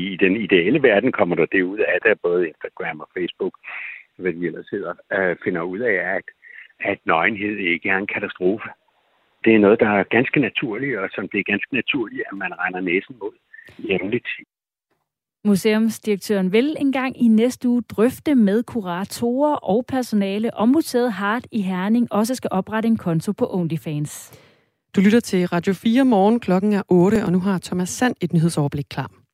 I den ideelle verden kommer der det ud af, at der både Instagram og Facebook, hvad de ellers hedder, øh, finder ud af, at, at nøgenhed ikke er en katastrofe. Det er noget, der er ganske naturligt, og som det er ganske naturligt, at man regner næsen mod jævnligt. Museumsdirektøren vil engang i næste uge drøfte med kuratorer og personale, om museet HEART i Herning også skal oprette en konto på Onlyfans. Du lytter til Radio fire morgen, klokken er otte, og nu har Thomas Sand et nyhedsoverblik klar.